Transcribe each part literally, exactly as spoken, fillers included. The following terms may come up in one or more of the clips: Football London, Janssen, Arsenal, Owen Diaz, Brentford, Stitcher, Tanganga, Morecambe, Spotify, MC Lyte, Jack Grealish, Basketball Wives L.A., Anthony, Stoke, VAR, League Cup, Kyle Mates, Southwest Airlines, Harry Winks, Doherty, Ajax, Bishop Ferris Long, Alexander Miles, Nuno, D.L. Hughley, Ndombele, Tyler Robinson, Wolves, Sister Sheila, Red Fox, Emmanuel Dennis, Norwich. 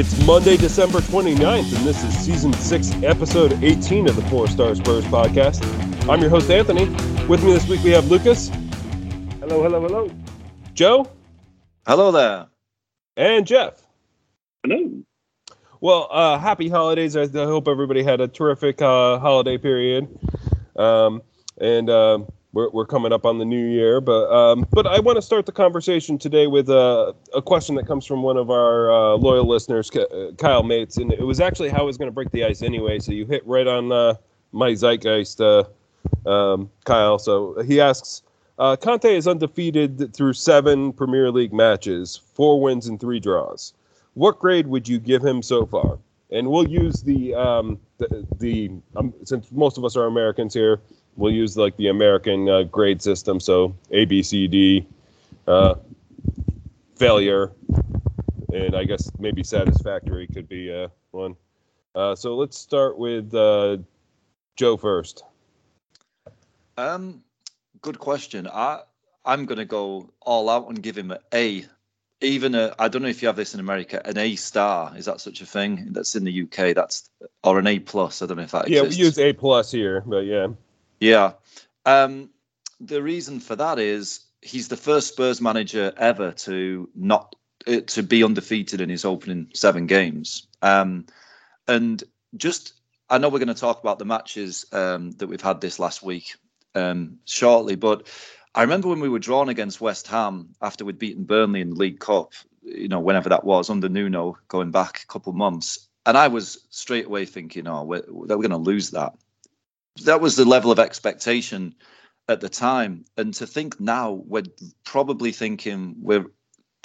It's Monday, December twenty-ninth, and this is Season six, Episode eighteen of the Four Star Spurs podcast. I'm your host, Anthony. With me this week, we have Lucas. Hello, hello, hello. Joe. Hello there. And Jeff. Hello. Well, uh, happy holidays. I hope everybody had a terrific uh, holiday period. Um, and uh, we're, we're coming up on the new year. But um, but I want to start the conversation today with uh, a question that comes from one of our uh, loyal listeners, Kyle Mates. And it was actually how I was going to break the ice anyway. So you hit right on uh, my zeitgeist, uh, um, Kyle. So he asks, Uh, Conte is undefeated through seven Premier League matches, four wins and three draws. What grade would you give him so far? And we'll use the um, the, the um, since most of us are Americans here, we'll use like the American uh, grade system. So A, B, C, D, uh, failure, and I guess maybe satisfactory could be uh, one. Uh, so let's start with uh, Joe first. Um. Good question. I, I'm going to go all out and give him an A. Even a, I don't know if you have this in America, an A star. Is that such a thing? That's in the U K. That's or an A plus. I don't know if that exists. Yeah, we use A plus here, but yeah. Yeah. Um, the reason for that is he's the first Spurs manager ever to not uh, to be undefeated in his opening seven games. Um, and just, I know we're going to talk about the matches um, that we've had this last week. Um, shortly, but I remember when we were drawn against West Ham after we'd beaten Burnley in the League Cup, you know, whenever that was, under Nuno, going back a couple of months, and I was straight away thinking, oh, we're, we're going to lose that. That was the level of expectation at the time, and to think now we're probably thinking we've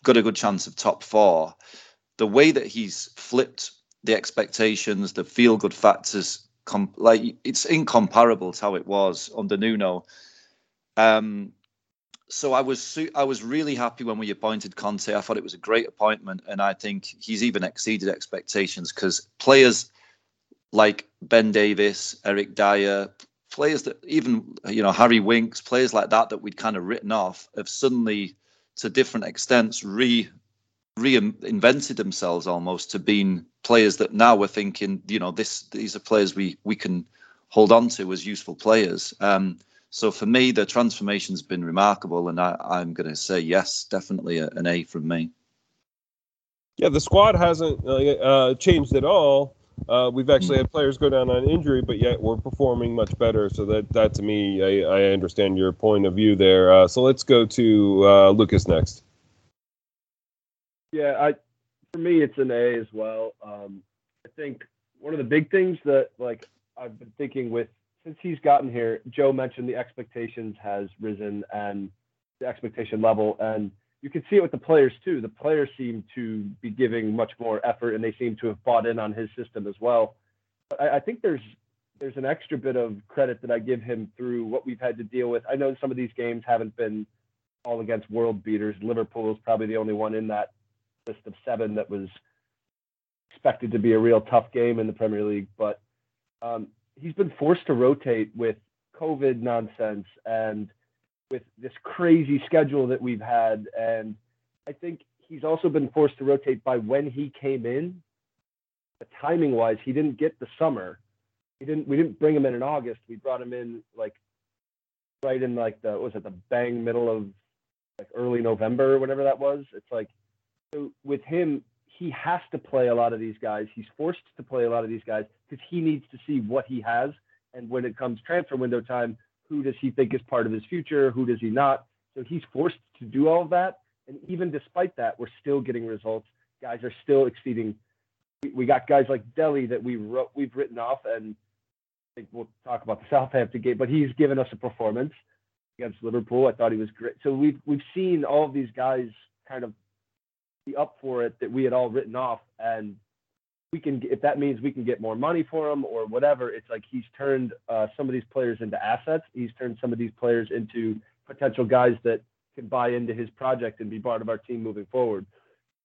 got a good chance of top four. The way that he's flipped the expectations, the feel-good factors, Com- like it's incomparable to how it was under Nuno. Um, so I was su- I was really happy when we appointed Conte. I thought it was a great appointment, and I think he's even exceeded expectations because players like Ben Davis, Eric Dier, players that even you know Harry Winks, players like that that we'd kind of written off have suddenly, to different extents, re reinvented themselves almost to being players that now we're thinking, you know, this these are players we we can hold on to as useful players. Um, so for me, the transformation's been remarkable, and I, I'm going to say yes, definitely a, an A from me. Yeah, the squad hasn't uh, changed at all. Uh, we've actually had players go down on injury, but yet we're performing much better. So that, that to me, I, I understand your point of view there. Uh, so let's go to uh, Lucas next. Yeah, I, for me, it's an A as well. Um, I think one of the big things that, like, I've been thinking with since he's gotten here, Joe mentioned the expectations has risen and the expectation level, and you can see it with the players too. The players seem to be giving much more effort, and they seem to have bought in on his system as well. I, I think there's there's an extra bit of credit that I give him through what we've had to deal with. I know some of these games haven't been all against world beaters. Liverpool is probably the only one in that list of seven that was expected to be a real tough game in the Premier League, but um, he's been forced to rotate with COVID nonsense and with this crazy schedule that we've had. And I think he's also been forced to rotate by when he came in. But timing wise, he didn't get the summer. He didn't, we didn't bring him in in August. We brought him in like right in like the, what was it, the bang middle of like early November or whatever that was. It's like, so with him, he has to play a lot of these guys. He's forced to play a lot of these guys because he needs to see what he has. And when it comes transfer window time, who does he think is part of his future? Who does he not? So he's forced to do all of that. And even despite that, we're still getting results. Guys are still exceeding. We got guys like Dele that we wrote, we've written off, and I think we'll talk about the Southampton game, but he's given us a performance against Liverpool. I thought he was great. So we've, we've seen all of these guys kind of be up for it that we had all written off, and we can, if that means we can get more money for them or whatever, it's like he's turned uh, some of these players into assets. He's turned some of these players into potential guys that can buy into his project and be part of our team moving forward.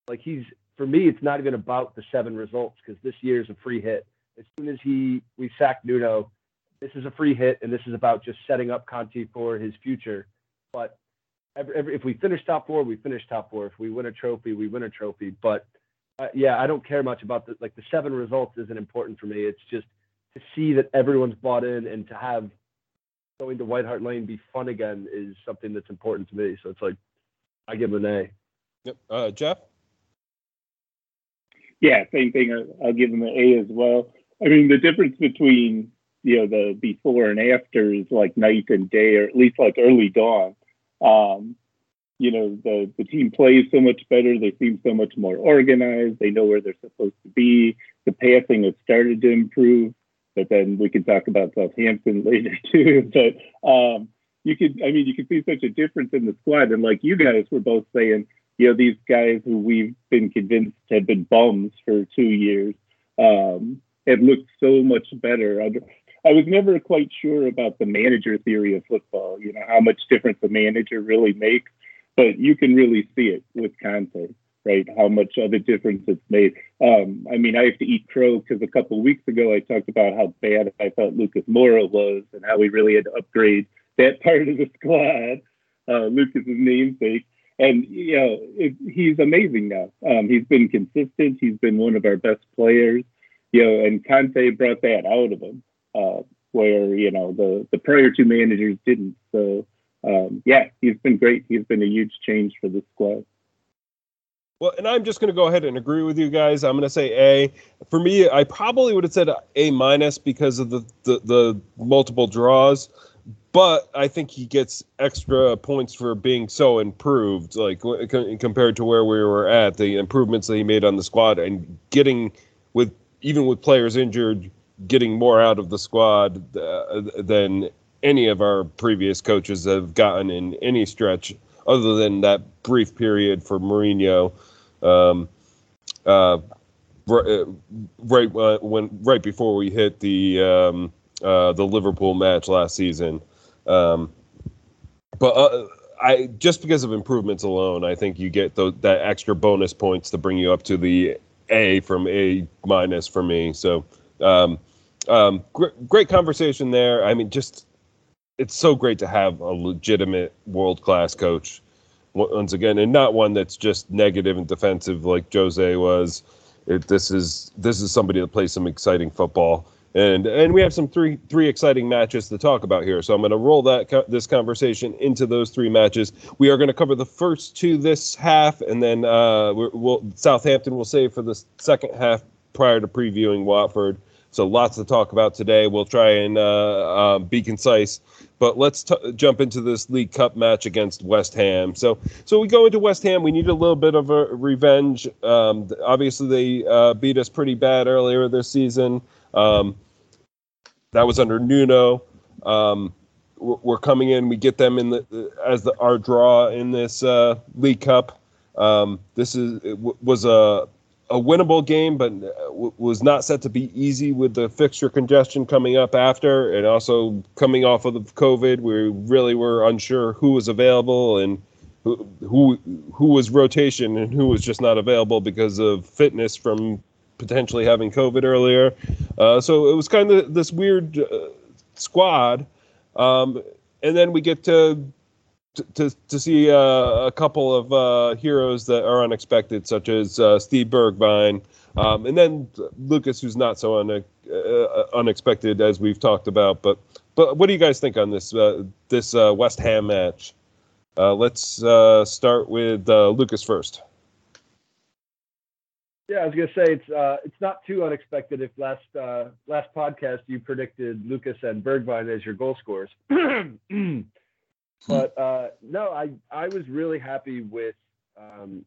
Like he's, for me, it's not even about the seven results because this year is a free hit. As soon as he, we sacked Nuno, this is a free hit, and this is about just setting up Conte for his future. But Every, every, if we finish top four, we finish top four. If we win a trophy, we win a trophy. But uh, yeah, I don't care much about the, like the seven results isn't important for me. It's just to see that everyone's bought in and to have going to White Hart Lane be fun again is something that's important to me. So it's like, I give him an A. Yep. Uh, Jeff? Yeah, same thing. I'll give him an A as well. I mean, the difference between, you know, the before and after is like night and day, or at least like early dawn. Um, you know, the, the team plays so much better. They seem so much more organized. They know where they're supposed to be. The passing has started to improve. But then we can talk about Southampton later too. But um, you could, I mean, you can see such a difference in the squad. And like you guys were both saying, you know, these guys who we've been convinced have been bums for two years um, have looked so much better. I, I was never quite sure about the manager theory of football, you know, how much difference the manager really makes. But you can really see it with Conte, right? How much of a difference it's made. Um, I mean, I have to eat crow because a couple of weeks ago I talked about how bad I thought Lucas Moura was and how we really had to upgrade that part of the squad, uh, Lucas's namesake. And, you know, it, he's amazing now. Um, he's been consistent. He's been one of our best players, you know, and Conte brought that out of him uh, where, you know, the, the prior two managers didn't. So, um, yeah, he's been great. He's been a huge change for the squad. Well, and I'm just going to go ahead and agree with you guys. I'm going to say A. For me, I probably would have said A minus because of the, the, the multiple draws. But I think he gets extra points for being so improved, like c- compared to where we were at, the improvements that he made on the squad and getting, with even with players injured, getting more out of the squad uh, than any of our previous coaches have gotten in any stretch, other than that brief period for Mourinho, um, uh, right, right when right before we hit the um, uh, the Liverpool match last season, um, but uh, I just because of improvements alone, I think you get the, that extra bonus points to bring you up to the A from A minus for me. So um, um, gr- great conversation there. I mean, just. It's so great to have a legitimate world-class coach once again, and not one that's just negative and defensive like Jose was. It, this is this is somebody that plays some exciting football, and and we have some three three exciting matches to talk about here. So I'm going to roll that this conversation into those three matches. We are going to cover the first two this half, and then uh, we'll, Southampton will save for the second half prior to previewing Watford. So lots to talk about today. We'll try and uh, uh, be concise, but let's t- jump into this League Cup match against West Ham. So, so we go into West Ham. We need a little bit of a revenge. Um, obviously, they uh, beat us pretty bad earlier this season. Um, that was under Nuno. Um, we're, we're coming in. We get them in the as the, our draw in this uh, League Cup. Um, this is it w- was a. A winnable game, but was not set to be easy with the fixture congestion coming up after, and also coming off of the COVID, we really were unsure who was available and who who, who was rotation and who was just not available because of fitness from potentially having COVID earlier. Uh, so it was kind of this weird uh, squad, um, and then we get to. To to see uh, a couple of uh, heroes that are unexpected, such as uh, Steve Bergwijn, um, and then Lucas, who's not so une- uh, unexpected as we've talked about. But but what do you guys think on this uh, this uh, West Ham match? Uh, let's uh, start with uh, Lucas first. Yeah, I was gonna say it's uh, it's not too unexpected if last uh, last podcast you predicted Lucas and Bergwijn as your goal scorers. But uh, no, I, I was really happy with um,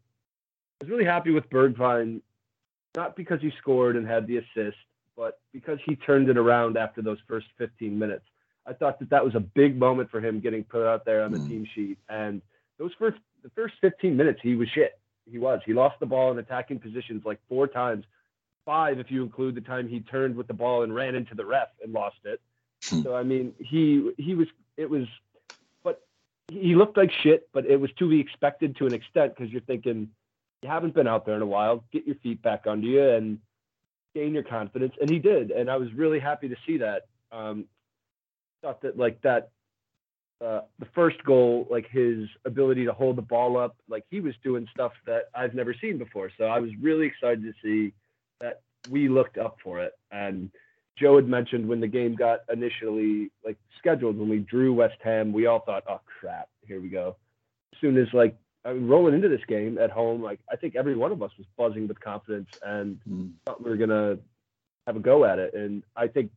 I was really happy with Bergwijn, not because he scored and had the assist, but because he turned it around after those first fifteen minutes. I thought that that was a big moment for him getting put out there on the team sheet. And those first the first fifteen minutes, he was shit. He was. He lost the ball in attacking positions like four times, five if you include the time he turned with the ball and ran into the ref and lost it. So I mean, he he was it was. He looked like shit, but it was to be expected to an extent because you're thinking you haven't been out there in a while. Get your feet back under you and gain your confidence, and he did. And I was really happy to see that. Um, thought that like that uh, the first goal, like his ability to hold the ball up, like he was doing stuff that I've never seen before. So I was really excited to see that we looked up for it. And Joe had mentioned when the game got initially like scheduled, when we drew West Ham, we all thought, oh crap, here we go. As soon as like I mean, rolling into this game at home, like I think every one of us was buzzing with confidence and mm. thought we were going to have a go at it. And I think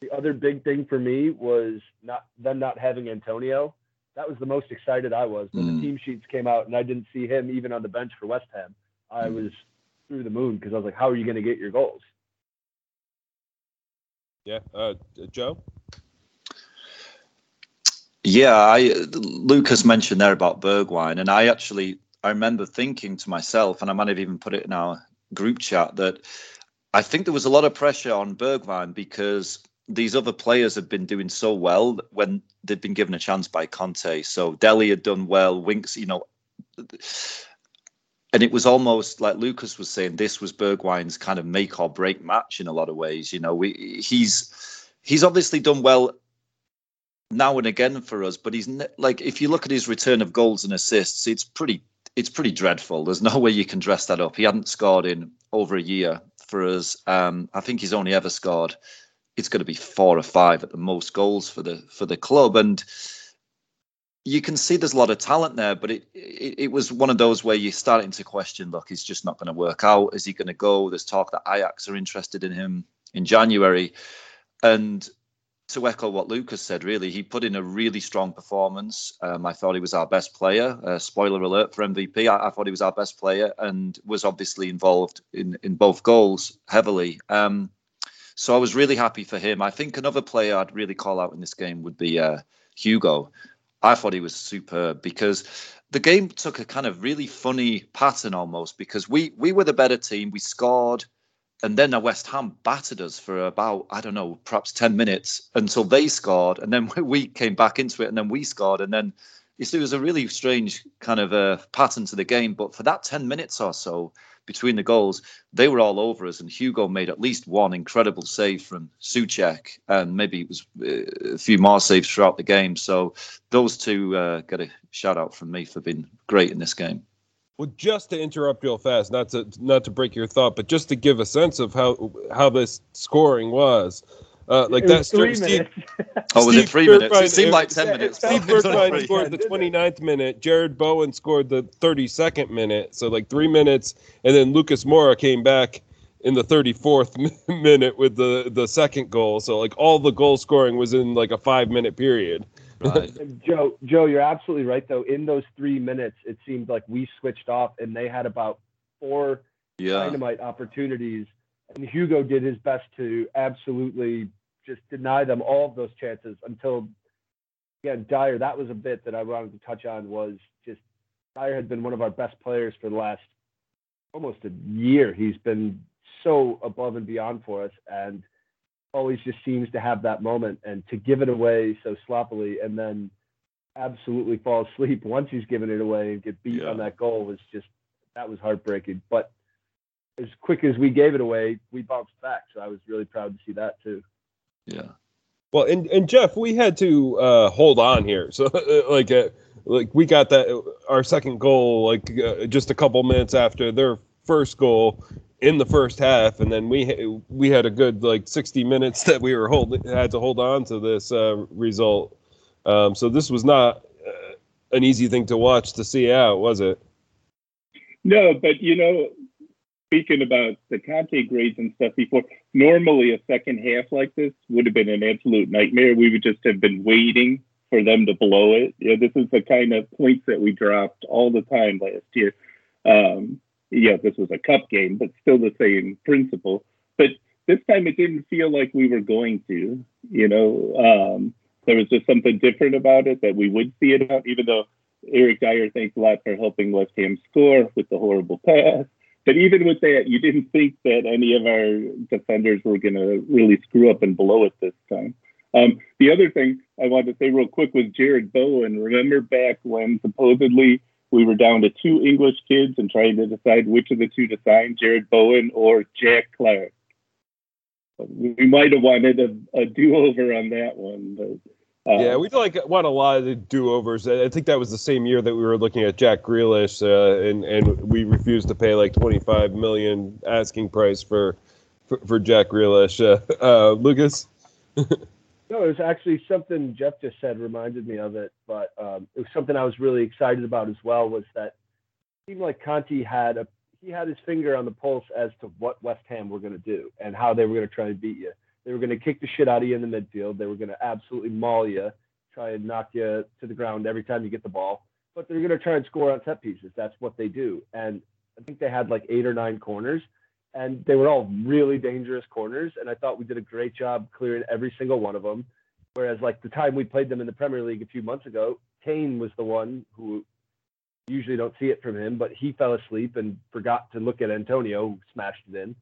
the other big thing for me was not them not having Antonio. That was the most excited I was when mm. the team sheets came out and I didn't see him even on the bench for West Ham. I mm. was through the moon because I was like, how are you going to get your goals? Yeah. Uh, Joe? Yeah, I, Lucas mentioned there about Bergwijn, and I actually, I remember thinking to myself, and I might have even put it in our group chat, that I think there was a lot of pressure on Bergwijn because these other players have been doing so well when they've been given a chance by Conte. So Dele had done well, Winks, you know, and it was almost like Lucas was saying, this was Bergwijn's kind of make or break match in a lot of ways. You know, we, he's he's obviously done well now and again for us, but he's like, if you look at his return of goals and assists, it's pretty, it's pretty dreadful. There's no way you can dress that up. He hadn't scored in over a year for us. Um, I think he's only ever scored, it's going to be four or five at the most goals for the, for the club. And you can see there's a lot of talent there, but it, it, it was one of those where you're starting to question, look, it's just not going to work out. Is he going to go? There's talk that Ajax are interested in him in January. And to echo what Lucas said, really, he put in a really strong performance. Um, I thought he was our best player. Uh, spoiler alert for M V P. I, I thought he was our best player and was obviously involved in, in both goals heavily. Um, so I was really happy for him. I think another player I'd really call out in this game would be uh, Hugo. I thought he was superb because the game took a kind of really funny pattern almost because we we were the better team. We scored. And then West Ham battered us for about, I don't know, perhaps ten minutes until they scored. And then we came back into it and then we scored. And then it was a really strange kind of a pattern to the game. But for that ten minutes or so between the goals, they were all over us. And Hugo made at least one incredible save from Suchek. And maybe it was a few more saves throughout the game. So those two uh, get a shout out from me for being great in this game. Well, just to interrupt real fast, not to not to break your thought, but just to give a sense of how how this scoring was, uh, like it that. Was Steve, Steve, oh, was Steve it three Bergwijn, minutes? It seemed like ten yeah, minutes. Steve Bergwijn scored the twenty-ninth minute. Jarrod Bowen scored the thirty-second minute. So like three minutes, and then Lucas Moura came back in the thirty-fourth minute with the the second goal. So like all the goal scoring was in like a five minute period. Right. Joe, Joe, you're absolutely right, though. In those three minutes, it seemed like we switched off, and they had about four yeah. dynamite opportunities. And Hugo did his best to absolutely just deny them all of those chances until, again, Dier, that was a bit that I wanted to touch on, was just Dier had been one of our best players for the last almost a year. He's been so above and beyond for us, and always just seems to have that moment and to give it away so sloppily and then absolutely fall asleep once he's given it away and get beat yeah. on that goal was just, that was heartbreaking. But as quick as we gave it away, we bounced back. So I was really proud to see that too. Yeah. Well, and, and Jeff, we had to uh, hold on here. So like, uh, like we got that, our second goal, like uh, just a couple minutes after their first goal, in the first half, and then we we had a good like sixty minutes that we were holding, had to hold on to this uh, result. Um, so this was not uh, an easy thing to watch to see out, was it? No, but you know, speaking about the Conte grades and stuff before, normally a second half like this would have been an absolute nightmare. We would just have been waiting for them to blow it. You know, this is the kind of points that we dropped all the time last year. Um, Yeah, this was a cup game, but still the same principle. But this time it didn't feel like we were going to, you know. Um, there was just something different about it that we would see it out, even though Eric Dier thanks a lot for helping West Ham score with the horrible pass. But even with that, you didn't think that any of our defenders were going to really screw up and blow it this time. Um, the other thing I wanted to say real quick was Jarrod Bowen. Remember back when supposedly we were down to two English kids and trying to decide which of the two to sign, Jarrod Bowen or Jack Clark. We might have wanted a, a do-over on that one, but Um, yeah, we like won a lot of the do-overs. I think that was the same year that we were looking at Jack Grealish, uh, and and we refused to pay like twenty-five million dollars asking price for for, for Jack Grealish. Uh, uh, Lucas? No, it was actually something Jeff just said reminded me of it, but um, it was something I was really excited about as well, was that it seemed like Conte had a he had his finger on the pulse as to what West Ham were going to do and how they were going to try and beat you. They were going to kick the shit out of you in the midfield. They were going to absolutely maul you, try and knock you to the ground every time you get the ball. But they're going to try and score on set pieces. That's what they do. And I think they had like eight or nine corners, and they were all really dangerous corners. And I thought we did a great job clearing every single one of them. Whereas like the time we played them in the Premier League a few months ago, Kane was the one who usually don't see it from him, but he fell asleep and forgot to look at Antonio, who smashed it in.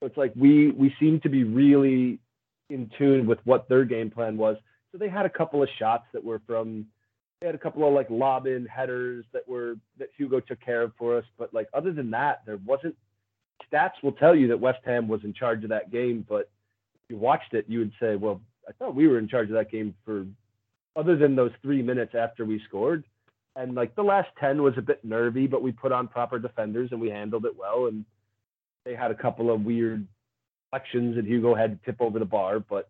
So it's like we we seem to be really in tune with what their game plan was. So they had a couple of shots that were from, they had a couple of like lob in headers that were, that Hugo took care of for us. But like, other than that, there wasn't, stats will tell you that West Ham was in charge of that game, but if you watched it, you would say, well, I thought we were in charge of that game for, other than those three minutes after we scored. And like the last ten was a bit nervy, but we put on proper defenders and we handled it well. And they had a couple of weird elections, and Hugo had to tip over the bar. But,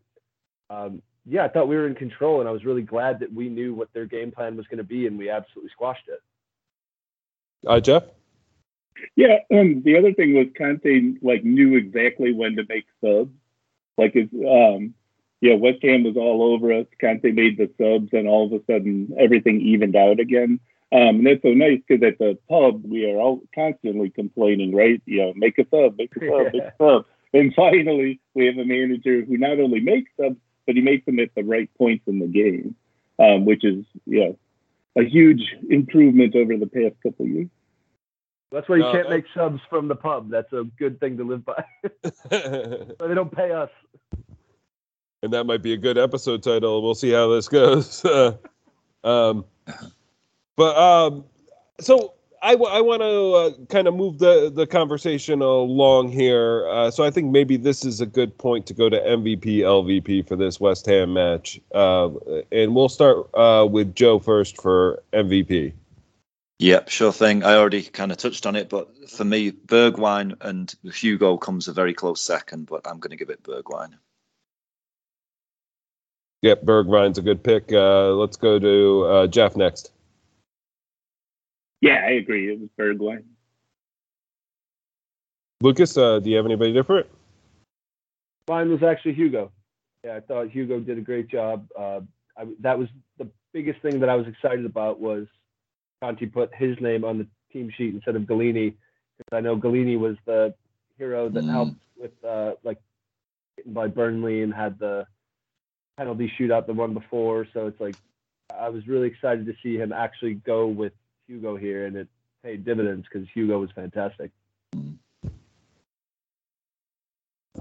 um, yeah, I thought we were in control, and I was really glad that we knew what their game plan was going to be, and we absolutely squashed it. Uh, Jeff? Yeah, um, the other thing was Conte, like, knew exactly when to make subs. Like, it's, um, yeah, West Ham was all over us. Conte made the subs, and all of a sudden everything evened out again. Um, and that's so nice, because at the pub, we are all constantly complaining, right? You know, make a sub, make a sub, make a sub. And finally, we have a manager who not only makes subs, but he makes them at the right points in the game, um, which is, you know, a huge improvement over the past couple of years. That's why you no, can't that's... make subs from the pub. That's a good thing to live by. So they don't pay us. And that might be a good episode title. We'll see how this goes. Uh, um But um, so I, w- I want to uh, kind of move the, the conversation along here. Uh, so I think maybe this is a good point to go to M V P, L V P for this West Ham match. Uh, and we'll start uh, with Joe first for M V P. Yep, sure thing. I already kind of touched on it, but for me, Bergwijn and Hugo comes a very close second, but I'm going to give it Bergwijn. Yep, Bergwijn's a good pick. Uh, let's go to uh, Jeff next. Yeah, I agree. It was Bergwijn. Lucas, uh, do you have anybody different? Mine was actually Hugo. Yeah, I thought Hugo did a great job. Uh, I, that was the biggest thing that I was excited about, was Conte put his name on the team sheet instead of Galini, because I know Galini was the hero that mm. helped with uh, like getting by Burnley and had the penalty shootout the one before. So it's like I was really excited to see him actually go with Hugo here, and it paid dividends because Hugo was fantastic.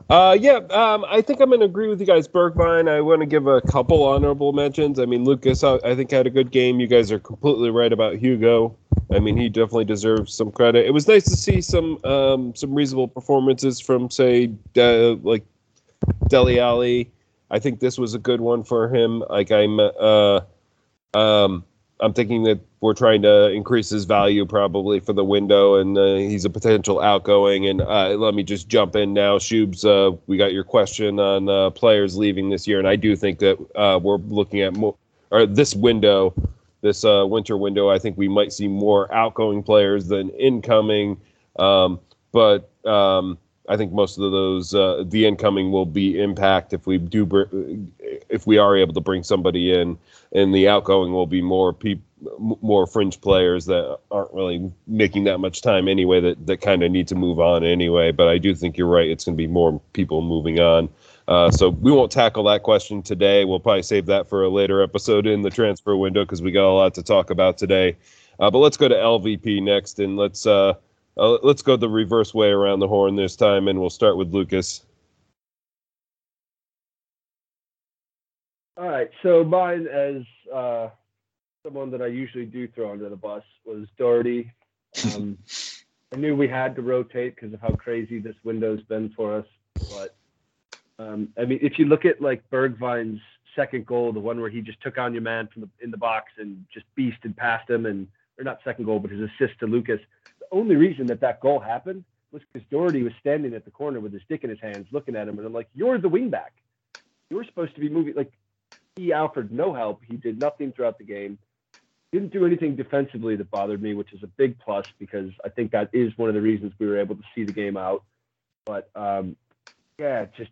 Uh, yeah, um, I think I'm going to agree with you guys, Bergwijn. I want to give a couple honorable mentions. I mean, Lucas, I, I think, had a good game. You guys are completely right about Hugo. I mean, he definitely deserves some credit. It was nice to see some um, some reasonable performances from, say, uh, like Dele Alli. I think this was a good one for him. Like, I'm... Uh, um, I'm thinking that we're trying to increase his value probably for the window, and uh, he's a potential outgoing. And uh, let me just jump in now. Shubes, uh, we got your question on uh, players leaving this year, and I do think that uh, we're looking at more, or this window, this uh, winter window, I think we might see more outgoing players than incoming. Um, but um, I think most of those, uh, the incoming will be impact if we do br- if we are able to bring somebody in, and the outgoing will be more peop- more fringe players that aren't really making that much time anyway, that, that kind of need to move on anyway. But I do think you're right. It's going to be more people moving on. Uh, so we won't tackle that question today. We'll probably save that for a later episode in the transfer window, because we got a lot to talk about today. Uh, but let's go to L V P next, and let's uh, – Uh, let's go the reverse way around the horn this time, and we'll start with Lucas. All right, so mine, as uh, someone that I usually do throw under the bus, was Doherty. Um, I knew we had to rotate because of how crazy this window's been for us. But, um, I mean, if you look at, like, Bergwijn's second goal, the one where he just took on your man from the, in the box and just beasted past him, and or not second goal, but his assist to Lucas. The only reason that that goal happened was because Doherty was standing at the corner with his dick in his hands, looking at him, and I'm like, "You're the wingback. You were supposed to be moving." Like, he offered no help. He did nothing throughout the game. Didn't do anything defensively that bothered me, which is a big plus, because I think that is one of the reasons we were able to see the game out. But um, yeah, just.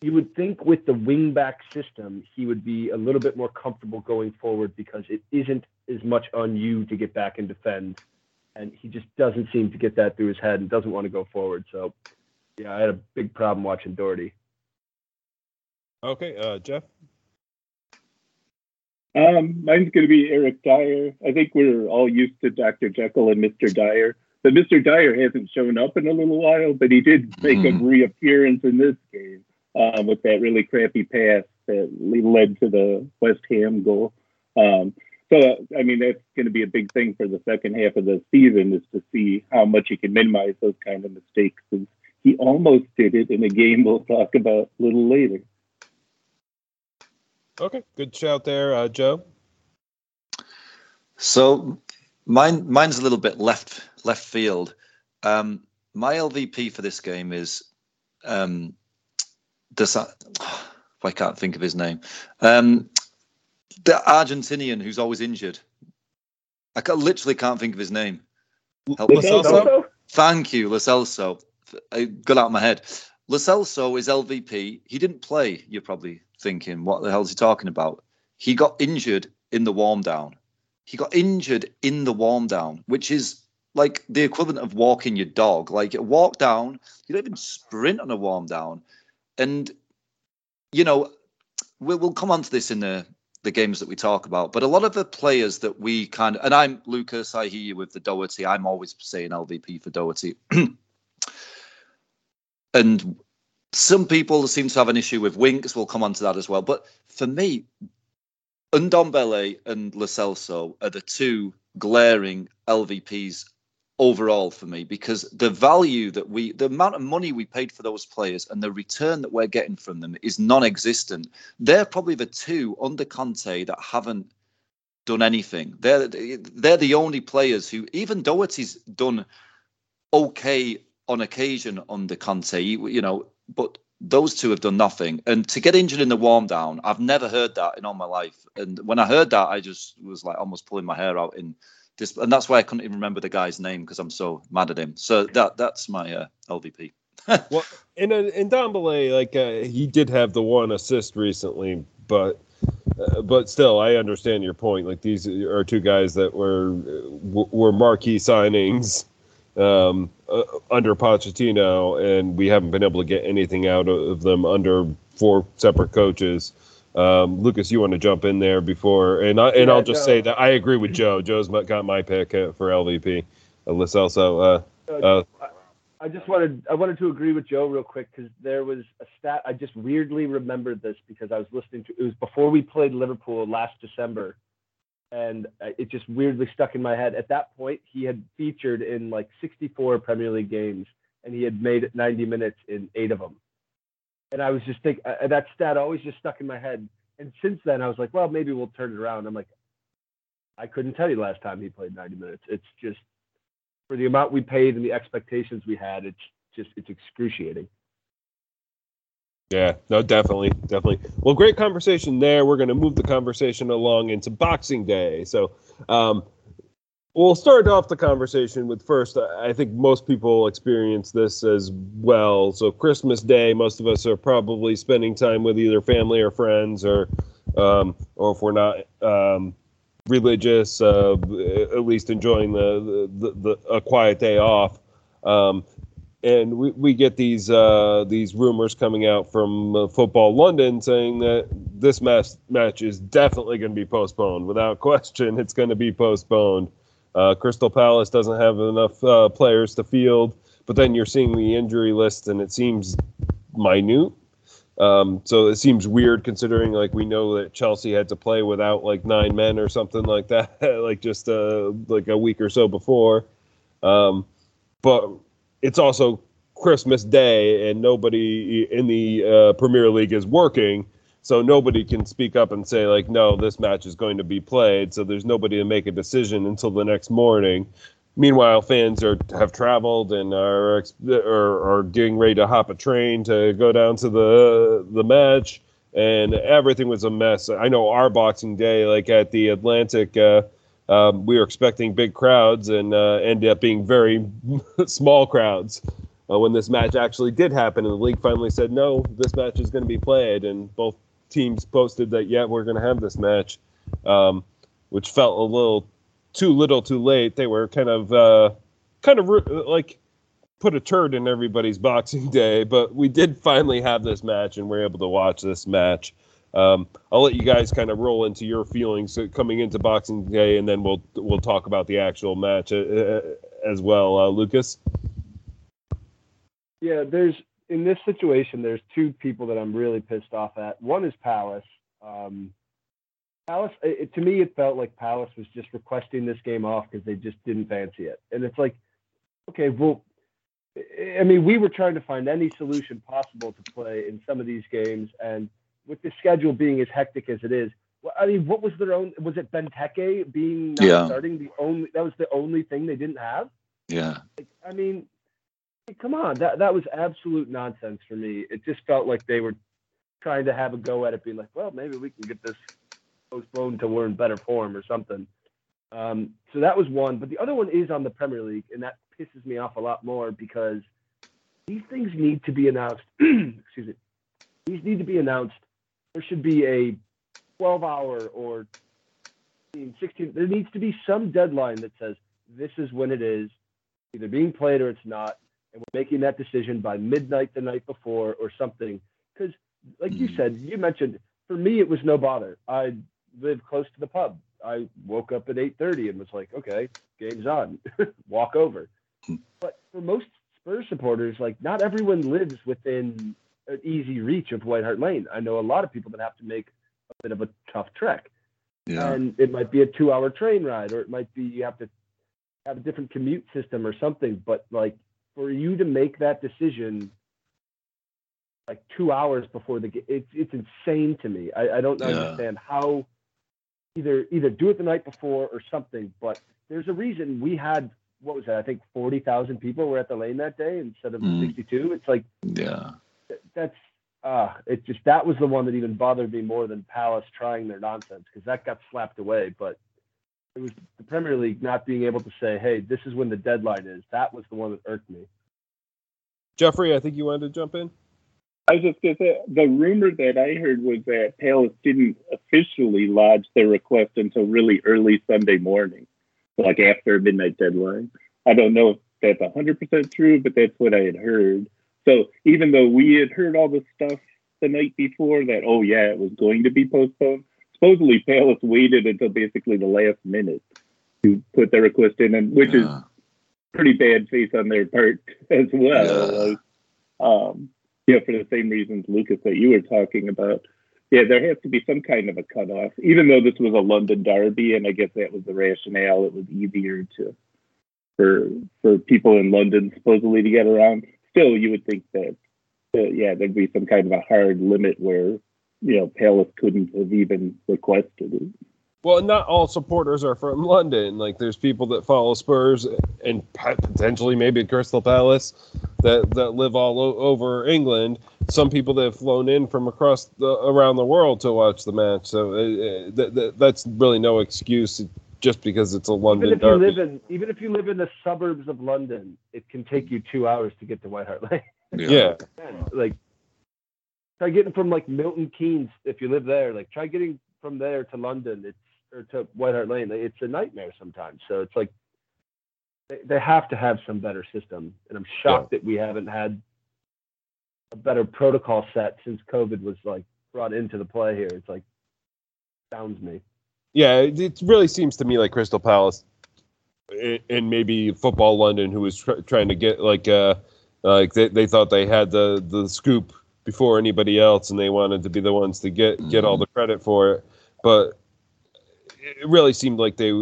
You would think with the wingback system, he would be a little bit more comfortable going forward because it isn't as much on you to get back and defend. And he just doesn't seem to get that through his head and doesn't want to go forward. So, yeah, I had a big problem watching Doherty. Okay, uh, Jeff? Um, mine's going to be Eric Dier. I think we're all used to Doctor Jekyll and Mister Dier. But Mister Dier hasn't shown up in a little while, but he did make mm. a reappearance in this game. Um, with that really crappy pass that led to the West Ham goal. Um, so, I mean, that's going to be a big thing for the second half of the season, is to see how much he can minimize those kind of mistakes, since he almost did it in a game we'll talk about a little later. Okay, good shout there, uh, Joe. So, mine, mine's a little bit left left field. Um, my L V P for this game is... Um, This, I, I can't think of his name. Um, the Argentinian who's always injured. I can't, literally can't think of his name. Help Lo Celso? Thank you, Lo Celso. It got out of my head. Lo Celso is L V P. He didn't play, you're probably thinking. What the hell is he talking about? He got injured in the warm-down. He got injured in the warm-down, which is like the equivalent of walking your dog. Like, a walk-down, you don't even sprint on a warm-down. And, you know, we'll, we'll come on to this in the, the games that we talk about, but a lot of the players that we kind of, and I'm Lucas, I hear you with the Doherty. I'm always saying L V P for Doherty. And some people seem to have an issue with Winks. We'll come on to that as well. But for me, Ndombele and Lo Celso are the two glaring L V Ps overall for me, because the value that we, the amount of money we paid for those players and the return that we're getting from them is non-existent. They're probably the two under Conte that haven't done anything. They're, they're the only players who, even Doherty's done okay on occasion under Conte, you know, but those two have done nothing. And to get injured in the warm down, I've never heard that in all my life. And when I heard that, I just was like almost pulling my hair out in This, and that's why I couldn't even remember the guy's name, because I'm so mad at him. So that that's my uh, L V P. Well, and and Ndombele, like uh, he did have the one assist recently, but uh, but still, I understand your point. Like, these are two guys that were were marquee signings um, uh, under Pochettino, and we haven't been able to get anything out of them under four separate coaches. Um, Lucas, you want to jump in there before, and I, and yeah, I'll just no. say that I agree with Joe. Joe's got my pick for L V P. Uh, Lo Celso. Uh, uh, I, I just wanted I wanted to agree with Joe real quick, because there was a stat I just weirdly remembered this because I was listening to it was before we played Liverpool last December, and it just weirdly stuck in my head. At that point, he had featured in like sixty-four Premier League games, and he had made ninety minutes in eight of them. And I was just thinking, uh, that stat always just stuck in my head. And since then, I was like, well, maybe we'll turn it around. I'm like, I couldn't tell you last time he played ninety minutes. It's just, for the amount we paid and the expectations we had, it's just, it's excruciating. Yeah, no, definitely, definitely. Well, great conversation there. We're going to move the conversation along into Boxing Day. So um, we'll start off the conversation with first, I think most people experience this as well. So Christmas Day, most of us are probably spending time with either family or friends, or um, or if we're not um, religious, uh, at least enjoying the, the, the, the a quiet day off. Um, and we, we get these uh, these rumors coming out from uh, Football London saying that this match, match is definitely going to be postponed. Without question, it's going to be postponed. Uh, Crystal Palace doesn't have enough uh, players to field, but then you're seeing the injury list, and it seems minute. Um, so it seems weird, considering like we know that Chelsea had to play without like nine men or something like that, like just uh, like a week or so before. Um, but it's also Christmas Day, and nobody in the uh, Premier League is working. So nobody can speak up and say, like, no, this match is going to be played. So there's nobody to make a decision until the next morning. Meanwhile, fans are have traveled and are are, are getting ready to hop a train to go down to the the match. And everything was a mess. I know our Boxing Day, like at the Atlantic, uh, um, we were expecting big crowds and uh, ended up being very small crowds. Uh, when this match actually did happen, and the league finally said, no, this match is going to be played, and both teams posted that, yeah, we're going to have this match, um, which felt a little too little too late. They were kind of, uh, kind of like put a turd in everybody's Boxing Day, but we did finally have this match, and we're able to watch this match. Um, I'll let you guys kind of roll into your feelings coming into Boxing Day, and then we'll we'll talk about the actual match uh, as well, uh, Lucas. Yeah, there's in this situation, there's two people that I'm really pissed off at. One is Palace. Um, Palace, it, to me, it felt like Palace was just requesting this game off because they just didn't fancy it. And it's like, okay, well, I mean, we were trying to find any solution possible to play in some of these games. And with the schedule being as hectic as it is, well, I mean, what was their own? Was it Benteke being not yeah. starting? The only that was the only thing they didn't have. Yeah. Like, I mean. Come on, that that was absolute nonsense for me. It just felt like they were trying to have a go at it, being like, well, maybe we can get this postponed until we're in better form or something. Um, so that was one. But the other one is on the Premier League, and that pisses me off a lot more because these things need to be announced. Excuse me. These need to be announced. There should be a twelve-hour or sixteen. There needs to be some deadline that says this is when it is, either being played or it's not. And we're making that decision by midnight the night before or something. Because, like you said, you mentioned, for me, it was no bother. I live close to the pub. I woke up at eight thirty and was like, okay, game's on. Walk over. But for most Spurs supporters, like, not everyone lives within an easy reach of White Hart Lane. I know a lot of people that have to make a bit of a tough trek. Yeah. And it might be a two-hour train ride, or it might be you have to have a different commute system or something. But, like, for you to make that decision like two hours before the game, it's, it's insane to me. I, I don't yeah. understand how either either do it the night before or something, but there's a reason we had, what was that? I think forty thousand people were at the Lane that day instead of mm. sixty-two. It's like, yeah, that's, uh, it just, that was the one that even bothered me more than Palace trying their nonsense, because that got slapped away. But it was the Premier League not being able to say, hey, this is when the deadline is. That was the one that irked me. Jeffrey, I think you wanted to jump in? I was just going to say, the rumor that I heard was that Palace didn't officially lodge their request until really early Sunday morning, like after a midnight deadline. I don't know if that's one hundred percent true, but that's what I had heard. So even though we had heard all the stuff the night before that, oh, yeah, it was going to be postponed, supposedly Palace waited until basically the last minute to put their request in, and which yeah. is pretty bad faith on their part as well. Yeah. Um, yeah, for the same reasons, Lucas, that you were talking about. Yeah, there has to be some kind of a cutoff, even though this was a London derby, and I guess that was the rationale. It was easier to for for people in London supposedly to get around. Still, you would think that uh, yeah, there'd be some kind of a hard limit where, you know, Palace couldn't have even requested it. Well, not all supporters are from London. Like, there's people that follow Spurs and potentially maybe Crystal Palace that, that live all o- over England. Some people that have flown in from across the, around the world to watch the match. So uh, th- th- that's really no excuse just because it's a London even if derby. You live in, even if you live in the suburbs of London, it can take you two hours to get to White Hart Lane. Yeah. yeah. Like, try getting from like Milton Keynes if you live there. Like try getting from there to London, it's or to White Hart Lane. It's a nightmare sometimes. So it's like they, they have to have some better system. And I'm shocked yeah. that we haven't had a better protocol set since COVID was like brought into the play here. It's like sounds me. Yeah, it, it really seems to me like Crystal Palace and, and maybe Football London, who was tr- trying to get like uh like they they thought they had the the scoop before anybody else, and they wanted to be the ones to get, get all the credit for it. But it really seemed like they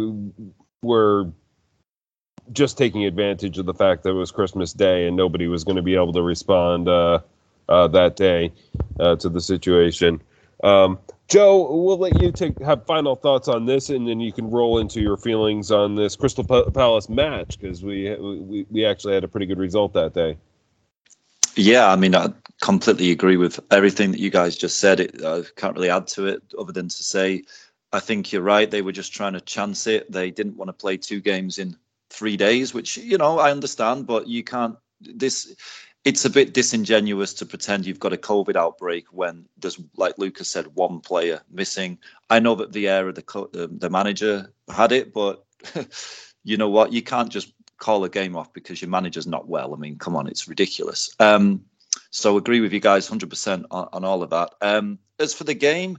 were just taking advantage of the fact that it was Christmas Day and nobody was going to be able to respond uh, uh, that day uh, to the situation. Um, Joe, we'll let you take, have final thoughts on this, and then you can roll into your feelings on this Crystal Palace match, because we, we we actually had a pretty good result that day. Yeah, I mean, I completely agree with everything that you guys just said. It, I can't really add to it other than to say, I think you're right. They were just trying to chance it. They didn't want to play two games in three days, which, you know, I understand, but you can't... This... It's a bit disingenuous to pretend you've got a COVID outbreak when there's, like Lucas said, one player missing. I know that the error, the co- the manager had it, but you know what? You can't just call a game off because your manager's not well. I mean, come on, it's ridiculous. Um, so agree with you guys one hundred percent on, on all of that. Um, as for the game,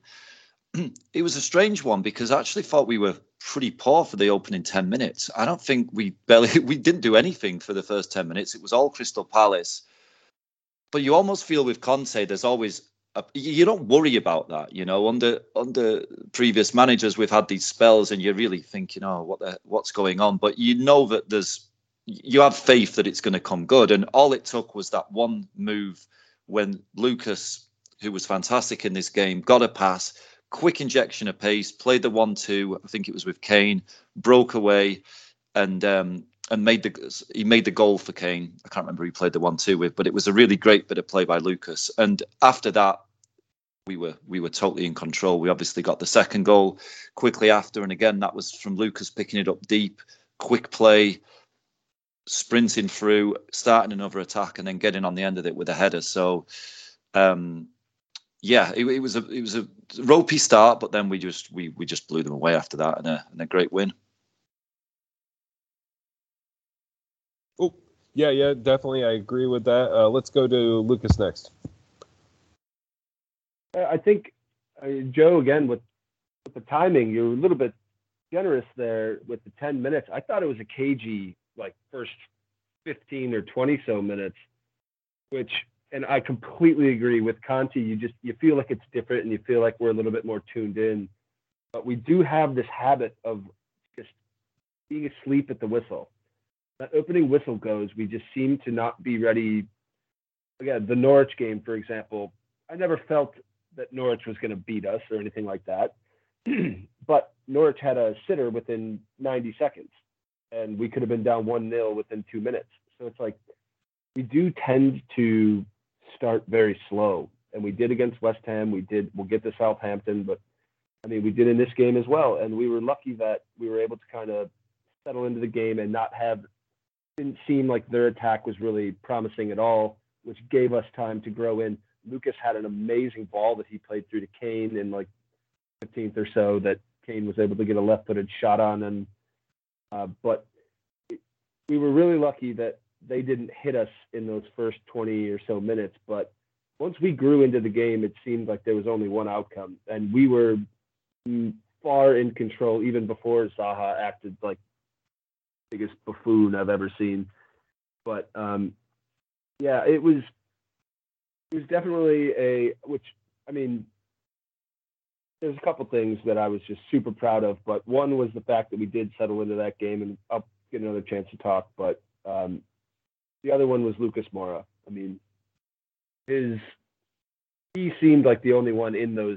it was a strange one because I actually thought we were pretty poor for the opening ten minutes. I don't think we barely, we didn't do anything for the first ten minutes. It was all Crystal Palace. But you almost feel with Conte, there's always, a, you don't worry about that, you know. Under under previous managers, we've had these spells, and you're really thinking, oh, what the, what's going on? But you know that there's, you have faith that it's going to come good. And all it took was that one move when Lucas, who was fantastic in this game, got a pass, quick injection of pace, played the one two, I think it was with Kane, broke away, and... um And made the he made the goal for Kane. I can't remember who he played the one two with, but it was a really great bit of play by Lucas. And after that, we were we were totally in control. We obviously got the second goal quickly after, and again that was from Lucas picking it up deep, quick play, sprinting through, starting another attack, and then getting on the end of it with a header. So, um, yeah, it, it was a it was a ropey start, but then we just we we just blew them away after that, and a and a great win. Oh, yeah, yeah, definitely. I agree with that. Uh, let's go to Lucas next. I think, uh, Joe, again, with, with the timing, you're a little bit generous there with the ten minutes. I thought it was a cagey, like, first fifteen or twenty-so minutes, which, and I completely agree with Conte. You just, you feel like it's different and you feel like we're a little bit more tuned in. But we do have this habit of just being asleep at the whistle. That opening whistle goes, we just seem to not be ready. Again, the Norwich game, for example, I never felt that Norwich was going to beat us or anything like that. But Norwich had a sitter within ninety seconds, and we could have been down one nil within two minutes. So it's like we do tend to start very slow, and we did against West Ham. We did. We'll get to Southampton, but, I mean, we did in this game as well, and we were lucky that we were able to kind of settle into the game and not have – didn't seem like their attack was really promising at all, which gave us time to grow in. Lucas had an amazing ball that he played through to Kane in like fifteenth or so that Kane was able to get a left-footed shot on. And uh, but we were really lucky that they didn't hit us in those first twenty or so minutes. But once we grew into the game, it seemed like there was only one outcome. And we were far in control even before Zaha acted like biggest buffoon I've ever seen. But um yeah, it was it was definitely a which I mean there's a couple things that I was just super proud of, but one was the fact that we did settle into that game, and I'll get another chance to talk, but um the other one was Lucas Moura. I mean his he seemed like the only one in those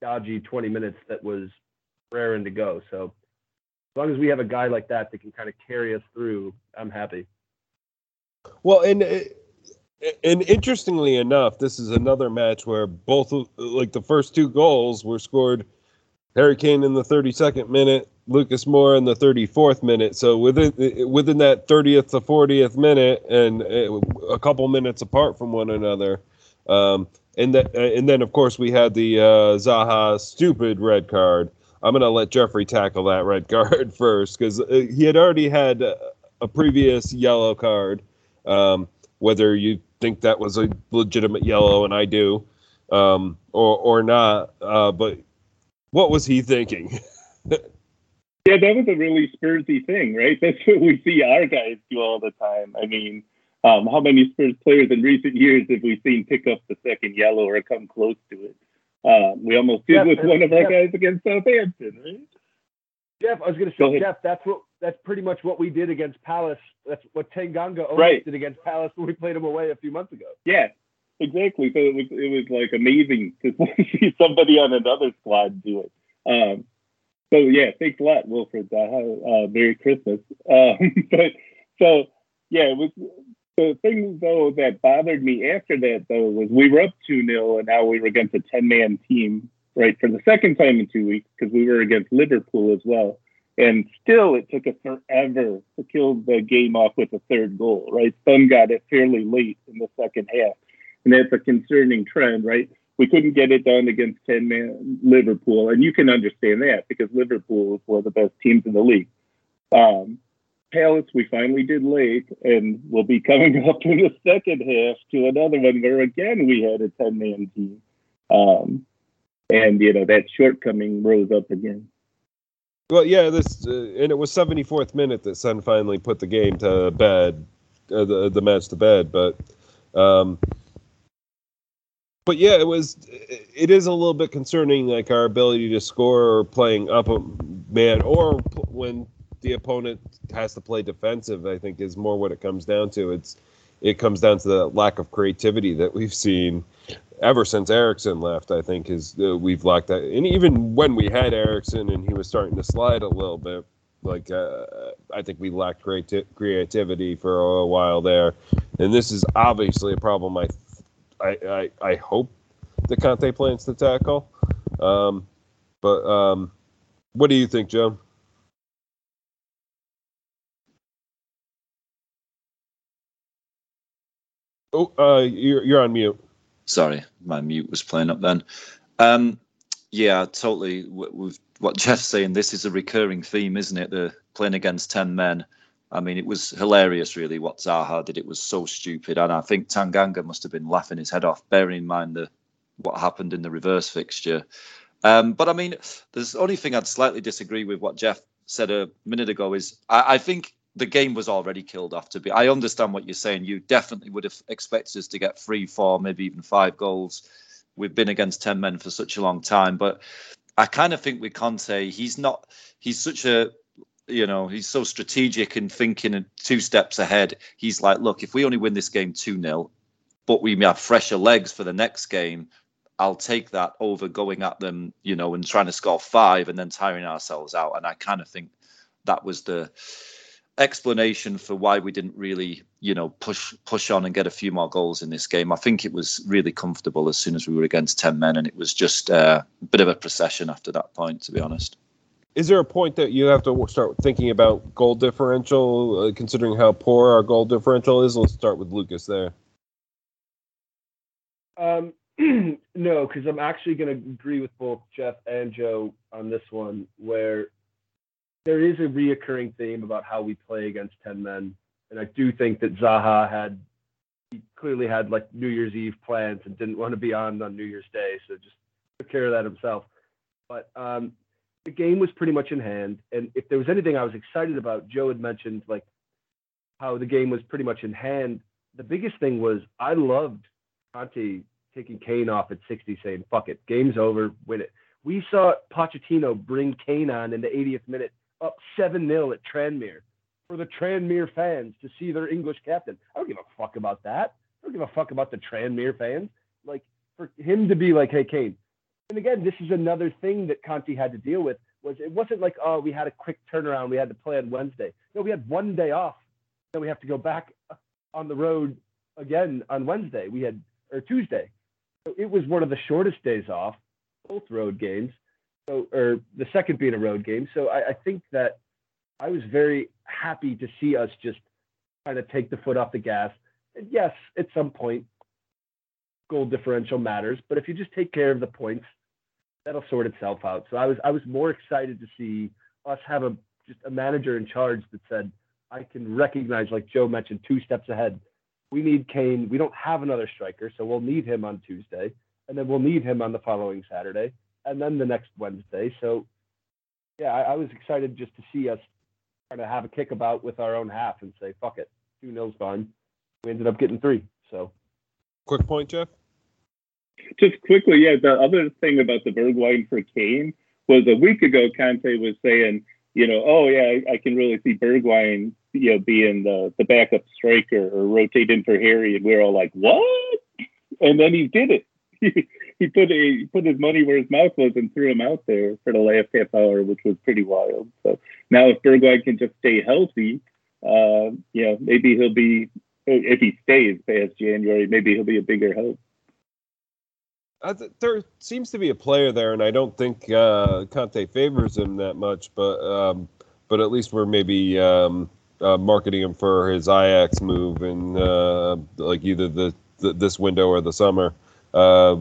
dodgy twenty minutes that was raring to go. So as long as we have a guy like that that can kind of carry us through, I'm happy. Well, and and interestingly enough, this is another match where both, like the first two goals were scored, Harry Kane in the thirty-second minute, Lucas Moura in the thirty-fourth minute. So within within that thirtieth to fortieth minute, and a couple minutes apart from one another. Um, and that, and then of course we had the uh, Zaha stupid red card. I'm going to let Jeffrey tackle that red card first, because he had already had a previous yellow card, um, whether you think that was a legitimate yellow, and I do, um, or or not. Uh, but what was he thinking? Yeah, that was a really Spursy thing, right? That's what we see our guys do all the time. I mean, um, how many Spurs players in recent years have we seen pick up the second yellow or come close to it? Um, we almost did Jeff, with one of our Jeff, guys against Southampton, right? Jeff, I was going to say, Go Jeff, that's what that's pretty much what we did against Palace. That's what Tanganga almost right. did against Palace when we played them away a few months ago. Yeah, Exactly. So it was it was like amazing to see somebody on another squad do it. Um, so yeah, thanks a lot, Wilfred Zaha. Uh, Merry Christmas. Um, but so yeah, it was the thing though that bothered me after that though was we were up two nil and now we were against a ten man team, right, for the second time in two weeks because we were against Liverpool as well. And still, it took us forever to kill the game off with a third goal, right? Son got it fairly late in the second half. And that's a concerning trend, right? We couldn't get it done against ten man Liverpool. And you can understand that because Liverpool is one of the best teams in the league. Um, Palace, we finally did late. And we'll be coming up in the second half to another one where, again, we had a ten man team. Um, and, you know, that shortcoming rose up again. Well, yeah, this uh, and it was seventy-fourth minute that Son finally put the game to bed, uh, the the match to bed. But, um, but yeah, it was. It is a little bit concerning, like our ability to score or playing up a man, or when the opponent has to play defensive. I think is more what it comes down to. It's it comes down to the lack of creativity that we've seen ever since Eriksson left. I think is uh, we've lacked that, and even when we had Eriksson and he was starting to slide a little bit, like uh, I think we lacked creati- creativity for a while there, and this is obviously a problem. I, I, I, I hope that Conte plans to tackle. Um, but um, what do you think, Joe? Oh, uh, you're you're on mute. Sorry, my mute was playing up then. Um, yeah, totally. With, with what Jeff's saying, this is a recurring theme, isn't it? The playing against ten men. I mean, it was hilarious, really, what Zaha did. It was so stupid. And I think Tanganga must have been laughing his head off, bearing in mind the, what happened in the reverse fixture. Um, but, I mean, the only thing I'd slightly disagree with what Jeff said a minute ago is I, I think the game was already killed off to be. I understand what you're saying. You definitely would have expected us to get three, four, maybe even five goals. We've been against ten men for such a long time. But I kind of think with Conte, he's not, he's such a, you know, he's so strategic in thinking two steps ahead. He's like, look, if we only win this game two nil, but we have fresher legs for the next game, I'll take that over going at them, you know, and trying to score five and then tiring ourselves out. And I kind of think that was the explanation for why we didn't really, you know, push push on and get a few more goals in this game. I think it was really comfortable as soon as we were against ten men, and it was just uh, a bit of a procession after that point, to be honest. Is there a point that you have to start thinking about goal differential, uh, considering how poor our goal differential is? Let's start with Lucas there. Um, no, because I'm actually going to agree with both Jeff and Joe on this one, where there is a reoccurring theme about how we play against ten men. And I do think that Zaha had, he clearly had like New Year's Eve plans and didn't want to be on on New Year's Day. So just took care of that himself. But um, the game was pretty much in hand. And if there was anything I was excited about, Joe had mentioned like how the game was pretty much in hand. The biggest thing was I loved Conte taking Kane off at sixty, saying, fuck it, game's over, win it. We saw Pochettino bring Kane on in the eightieth minute, up seven nil at Tranmere for the Tranmere fans to see their English captain. I don't give a fuck about that. I don't give a fuck about the Tranmere fans. Like, for him to be like, hey, Kane. And again, this is another thing that Conte had to deal with, was it wasn't like, oh, we had a quick turnaround. We had to play on Wednesday. No, we had one day off. Then we have to go back on the road again on Wednesday. We had, or Tuesday. So it was one of the shortest days off, both road games. So, or the second being a road game. So I, I think that I was very happy to see us just kind of take the foot off the gas. And yes, at some point, goal differential matters. But if you just take care of the points, that'll sort itself out. So I was I was more excited to see us have a just a manager in charge that said, I can recognize, like Joe mentioned, two steps ahead. We need Kane. We don't have another striker, so we'll need him on Tuesday. And then we'll need him on the following Saturday. And then the next Wednesday. So, yeah, I, I was excited just to see us kind of have a kickabout with our own half and say, fuck it, two nil's fine. We ended up getting three. So, quick point, Jeff? Just quickly, yeah, the other thing about the Bergwijn for Kane was a week ago, Conte was saying, you know, oh, yeah, I, I can really see Bergwijn, you know, being the, the backup striker or rotate in for Harry. And we're all like, what? And then he did it. He, he put a, he put his money where his mouth was and threw him out there for the last half hour, which was pretty wild. So now if Bergwijn can just stay healthy, uh, you know, maybe he'll be, if he stays past January, maybe he'll be a bigger help. I th- there seems to be a player there, and I don't think uh, Conte favors him that much, but um, but at least we're maybe um, uh, marketing him for his Ajax move in uh, like either the, the this window or the summer. Uh,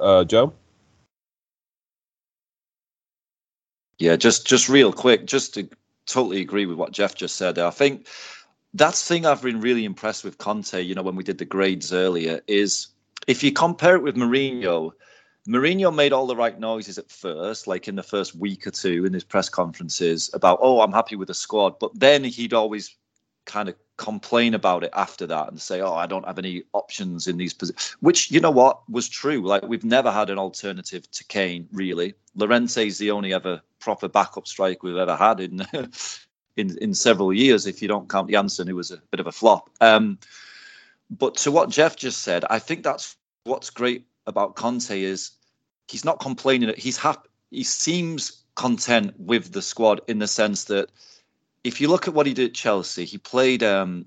uh, Joe? Yeah, just just real quick, just to totally agree with what Jeff just said. I think that's the thing I've been really impressed with Conte, you know, when we did the grades earlier, is if you compare it with Mourinho, Mourinho made all the right noises at first, like in the first week or two in his press conferences about, oh, I'm happy with the squad. But then he'd always kind of complain about it after that and say, oh, I don't have any options in these positions, which, you know what, was true. Like, we've never had an alternative to Kane, really. Llorente's the only ever proper backup striker we've ever had in in, in several years, if you don't count Janssen, who was a bit of a flop. Um, but to what Jeff just said, I think that's what's great about Conte is he's not complaining. He's happy. He seems content with the squad in the sense that if you look at what he did at Chelsea, he played, um,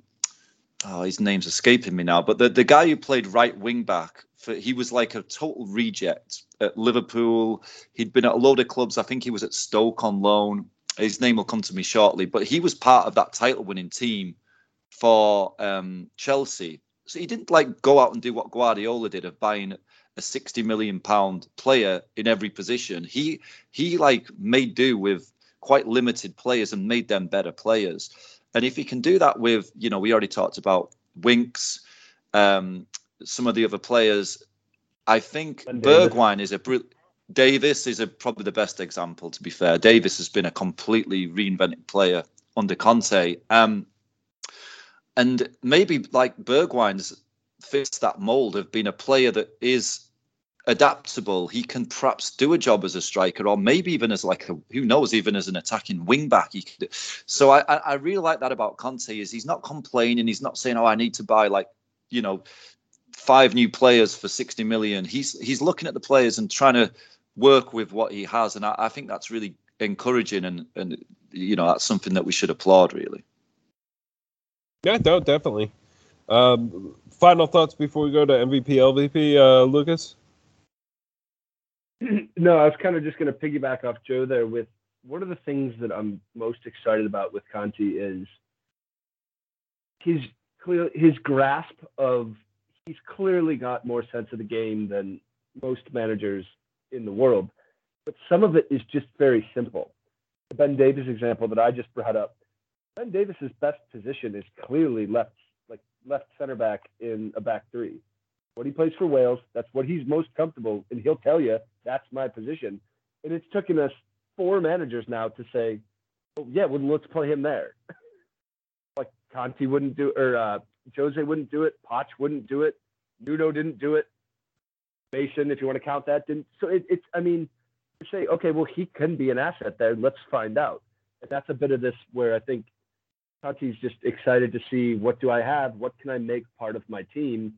oh, his name's escaping me now, but the, the guy who played right wing back, for, he was like a total reject at Liverpool. He'd been at a load of clubs. I think he was at Stoke on loan. His name will come to me shortly, but he was part of that title winning team for um, Chelsea. So he didn't like go out and do what Guardiola did of buying a sixty million pound player in every position. He, he like made do with quite limited players and made them better players. And if he can do that with, you know, we already talked about Winks, um, some of the other players, I think Bergwijn is a br- Davis is a, probably the best example, to be fair. Davis has been a completely reinvented player under Conte. Um, and maybe like Bergwijn's fits that mold of being a player that is adaptable. He can perhaps do a job as a striker, or maybe even as like a, who knows, even as an attacking wing back. He could. So I, I really like that about Conte is he's not complaining. He's not saying, oh, I need to buy like, you know, five new players for sixty million. He's, he's looking at the players and trying to work with what he has. And I, I think that's really encouraging. And, and, you know, that's something that we should applaud, really. Yeah, no, definitely. Um, final thoughts before we go to M V P, L V P, uh, Lucas? No, I was kind of just going to piggyback off Joe there with one of the things that I'm most excited about with Conte is his clear his grasp of he's clearly got more sense of the game than most managers in the world, but some of it is just very simple. The Ben Davis example that I just brought up, Ben Davis's best position is clearly left, like left center back in a back three. What he plays for Wales, that's what he's most comfortable, and he'll tell you that's my position. And it's taken us four managers now to say, oh, "Yeah, well, let's play him there." Like Conte wouldn't do, or uh, Jose wouldn't do it, Poch wouldn't do it, Nuno didn't do it, Mason, if you want to count that, didn't. So it, it's, I mean, you say, okay, well, he can be an asset there. Let's find out. And that's a bit of this where I think Conte's just excited to see what do I have, what can I make part of my team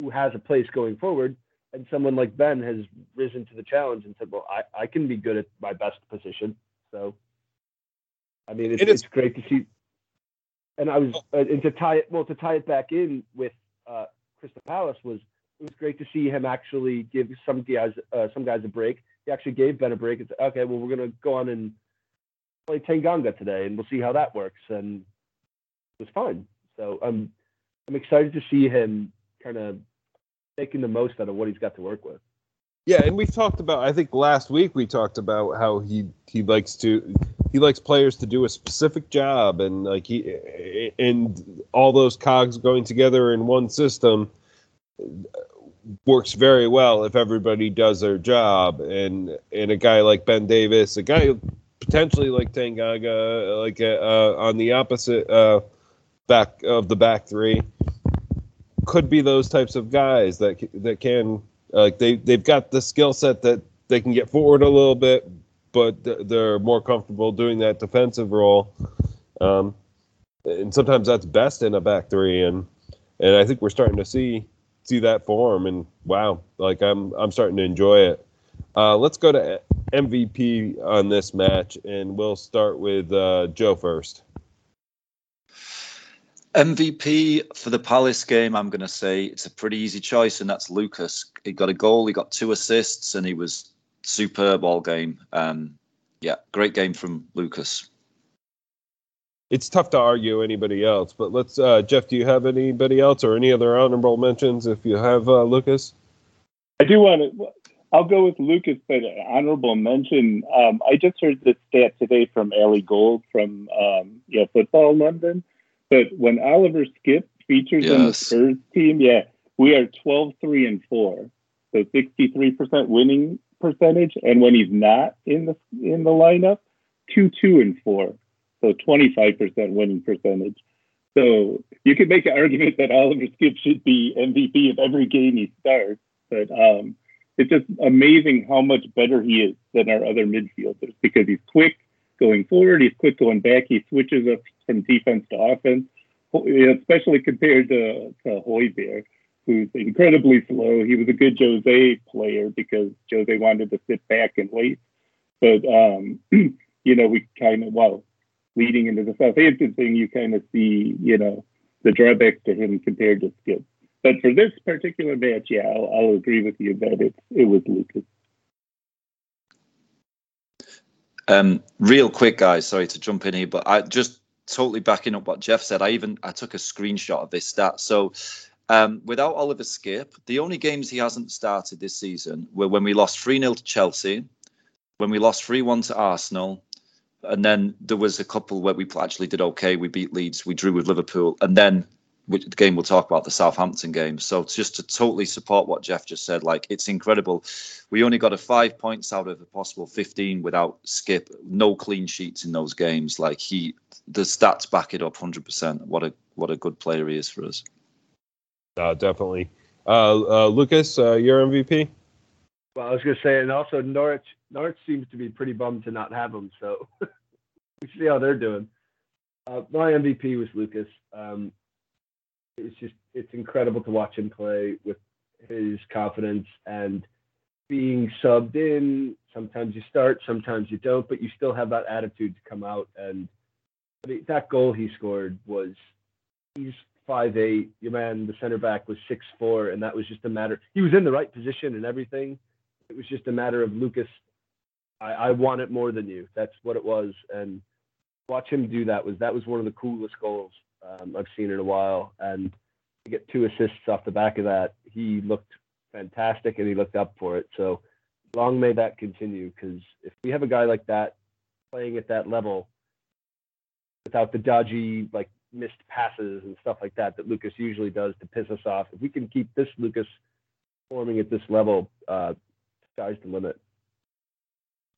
who has a place going forward, and someone like Ben has risen to the challenge and said, well, I, I can be good at my best position. So, I mean, it's, it is- it's great to see. And I was, uh, and to tie it, well, to tie it back in with uh, Crystal Palace was, it was great to see him actually give some guys, uh, some guys a break. He actually gave Ben a break and said, okay, well, we're going to go on and play Tanganga today and we'll see how that works. And it was fine. So I'm, um, I'm excited to see him kind of making the most out of what he's got to work with. Yeah, and we've talked about, I think last week we talked about how he, he likes to he likes players to do a specific job, and like he and all those cogs going together in one system works very well if everybody does their job. And and a guy like Ben Davis, a guy potentially like Tanganga, like uh, on the opposite uh, back of the back three, could be those types of guys that that can like uh, they they've got the skill set that they can get forward a little bit, but th- they're more comfortable doing that defensive role, um, and sometimes that's best in a back three, and and I think we're starting to see see that form, and wow, like I'm I'm starting to enjoy it. Uh, let's go to M V P on this match, and we'll start with uh, Joe first. M V P for the Palace game, I'm going to say it's a pretty easy choice, and that's Lucas. He got a goal, he got two assists, and he was superb all game. Um, yeah, great game from Lucas. It's tough to argue anybody else, but let's, uh, Jeff, do you have anybody else or any other honorable mentions if you have uh, Lucas? I do want to, I'll go with Lucas, but honorable mention. Um, I just heard this stat today from Ellie Gold from um, yeah, Football London. But when Oliver Skipp features yes. in the Spurs team, yeah, we are twelve, three, and four. So sixty-three percent winning percentage. And when he's not in the in the lineup, two, two, and four. So twenty-five percent winning percentage. So you could make an argument that Oliver Skipp should be M V P of every game he starts. But um, it's just amazing how much better he is than our other midfielders because he's quick going forward, he's quick going back, he switches up from defense to offense, especially compared to, to Højbjerg, who's incredibly slow. He was a good Jose player because Jose wanted to sit back and wait. But, um, you know, we kind of, well, leading into the Southampton thing, you kind of see, you know, the drawbacks to him compared to Skipp. But for this particular match, yeah, I'll, I'll agree with you that it, it was Lucas. Um, real quick, guys, sorry to jump in here, but I just totally backing up what Jeff said. I even I took a screenshot of this stat. So um, without Oliver Skipp, the only games he hasn't started this season were when we lost three nil to Chelsea, when we lost three one to Arsenal, and then there was a couple where we actually did okay. We beat Leeds, we drew with Liverpool, and then the game we'll talk about, the Southampton game. So just to totally support what Jeff just said, like, it's incredible. We only got a five points out of a possible fifteen without Skipp. No clean sheets in those games. Like, he, the stats back it up one hundred percent. What a what a good player he is for us. Uh, definitely. Uh, uh, Lucas, uh, your M V P? Well, I was going to say, and also Norwich. Norwich seems to be pretty bummed to not have him. So we see how they're doing. Uh, my M V P was Lucas. Um, It's just, it's incredible to watch him play with his confidence and being subbed in. Sometimes you start, sometimes you don't, but you still have that attitude to come out. And I mean, that goal he scored was, he's five eight, your man, the center back, was six four, and that was just a matter, he was in the right position and everything. It was just a matter of, Lucas, I, I want it more than you. That's what it was. And watch him do that was, that was one of the coolest goals Um, I've seen in a while, and to get two assists off the back of that, he looked fantastic and he looked up for it. So long may that continue, because if we have a guy like that playing at that level without the dodgy, like, missed passes and stuff like that that Lucas usually does to piss us off, if we can keep this Lucas performing at this level, uh, sky's the limit.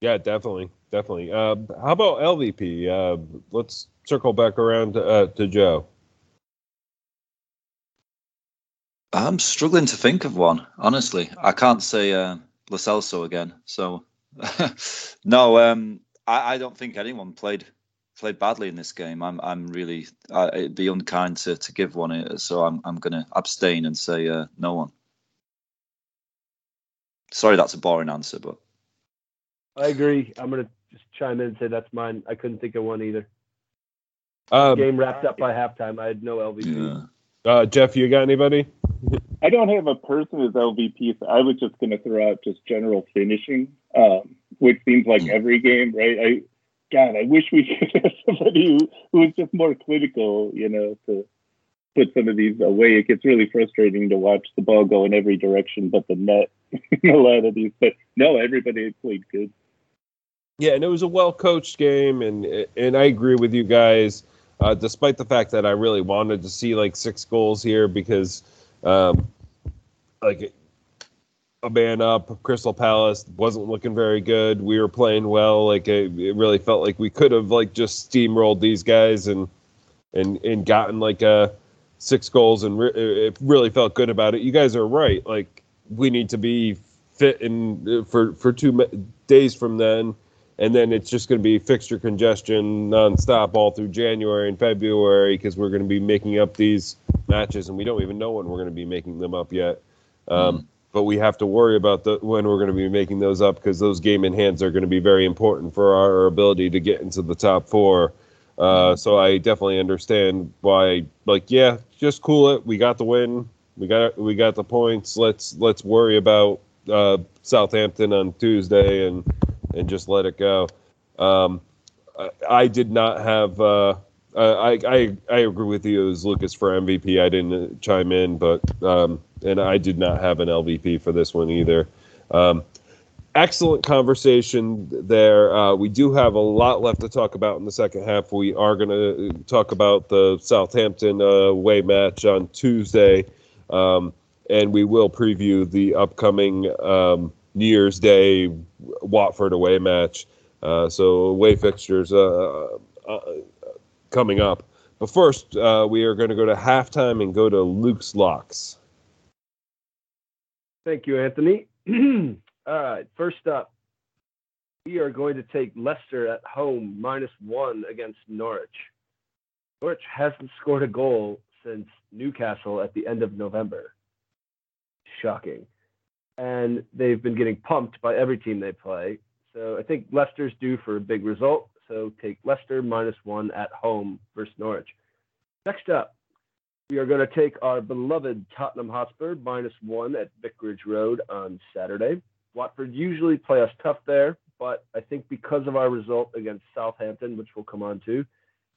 Yeah, definitely, definitely. Uh, how about L V P? Uh, let's circle back around to, uh, to Joe. I'm struggling to think of one, honestly. I can't say uh, Lo Celso again. So, no, um, I, I don't think anyone played played badly in this game. I'm, I'm really, I, it'd be unkind to, to give one, so I'm, I'm going to abstain and say uh, no one. Sorry, that's a boring answer, but. I agree. I'm going to just chime in and say that's mine. I couldn't think of one either. Um, Game wrapped up by halftime. I had no L V P. Yeah. Uh, Jeff, you got anybody? I don't have a person as L V P. So I was just going to throw out just general finishing, um, which seems like every game, right? I, God, I wish we could have somebody who, who was just more clinical, you know, to put some of these away. It gets really frustrating to watch the ball go in every direction but the net in a lot of these. But no, everybody played good. Yeah, and it was a well-coached game, and and I agree with you guys, uh, despite the fact that I really wanted to see, like, six goals here because, um, like, a man up, Crystal Palace wasn't looking very good. We were playing well. Like, it, it really felt like we could have, like, just steamrolled these guys and and, and gotten, like, a six goals, and re- it really felt good about it. You guys are right. Like, we need to be fit in for, for two me- days from then. And then it's just going to be fixture congestion nonstop all through January and February because we're going to be making up these matches, and we don't even know when we're going to be making them up yet. Um, mm. But we have to worry about the, when we're going to be making those up, because those game in hands are going to be very important for our ability to get into the top four. Uh, so I definitely understand why, like, yeah, just cool it. We got the win. We got we got the points. Let's let's worry about uh, Southampton on Tuesday and and just let it go. Um, I, I did not have. Uh, I, I I agree with you. It was Lucas for M V P. I didn't chime in, but um, and I did not have an L V P for this one either. Um, excellent conversation there. Uh, we do have a lot left to talk about in the second half. We are going to talk about the Southampton uh, away match on Tuesday. Um, and we will preview the upcoming um, New Year's Day Watford away match. Uh, so away fixtures uh, uh, coming up. But first, uh, we are going to go to halftime and go to Luke's Locks. Thank you, Anthony. All right, first up, we are going to take Leicester at home, minus one against Norwich. Norwich hasn't scored a goal since Newcastle at the end of November. Shocking. And they've been getting pumped by every team they play. So I think Leicester's due for a big result. So take Leicester minus one at home versus Norwich. Next up, we are going to take our beloved Tottenham Hotspur minus one at Vicarage Road on Saturday. Watford usually play us tough there, but I think because of our result against Southampton, which we'll come on to,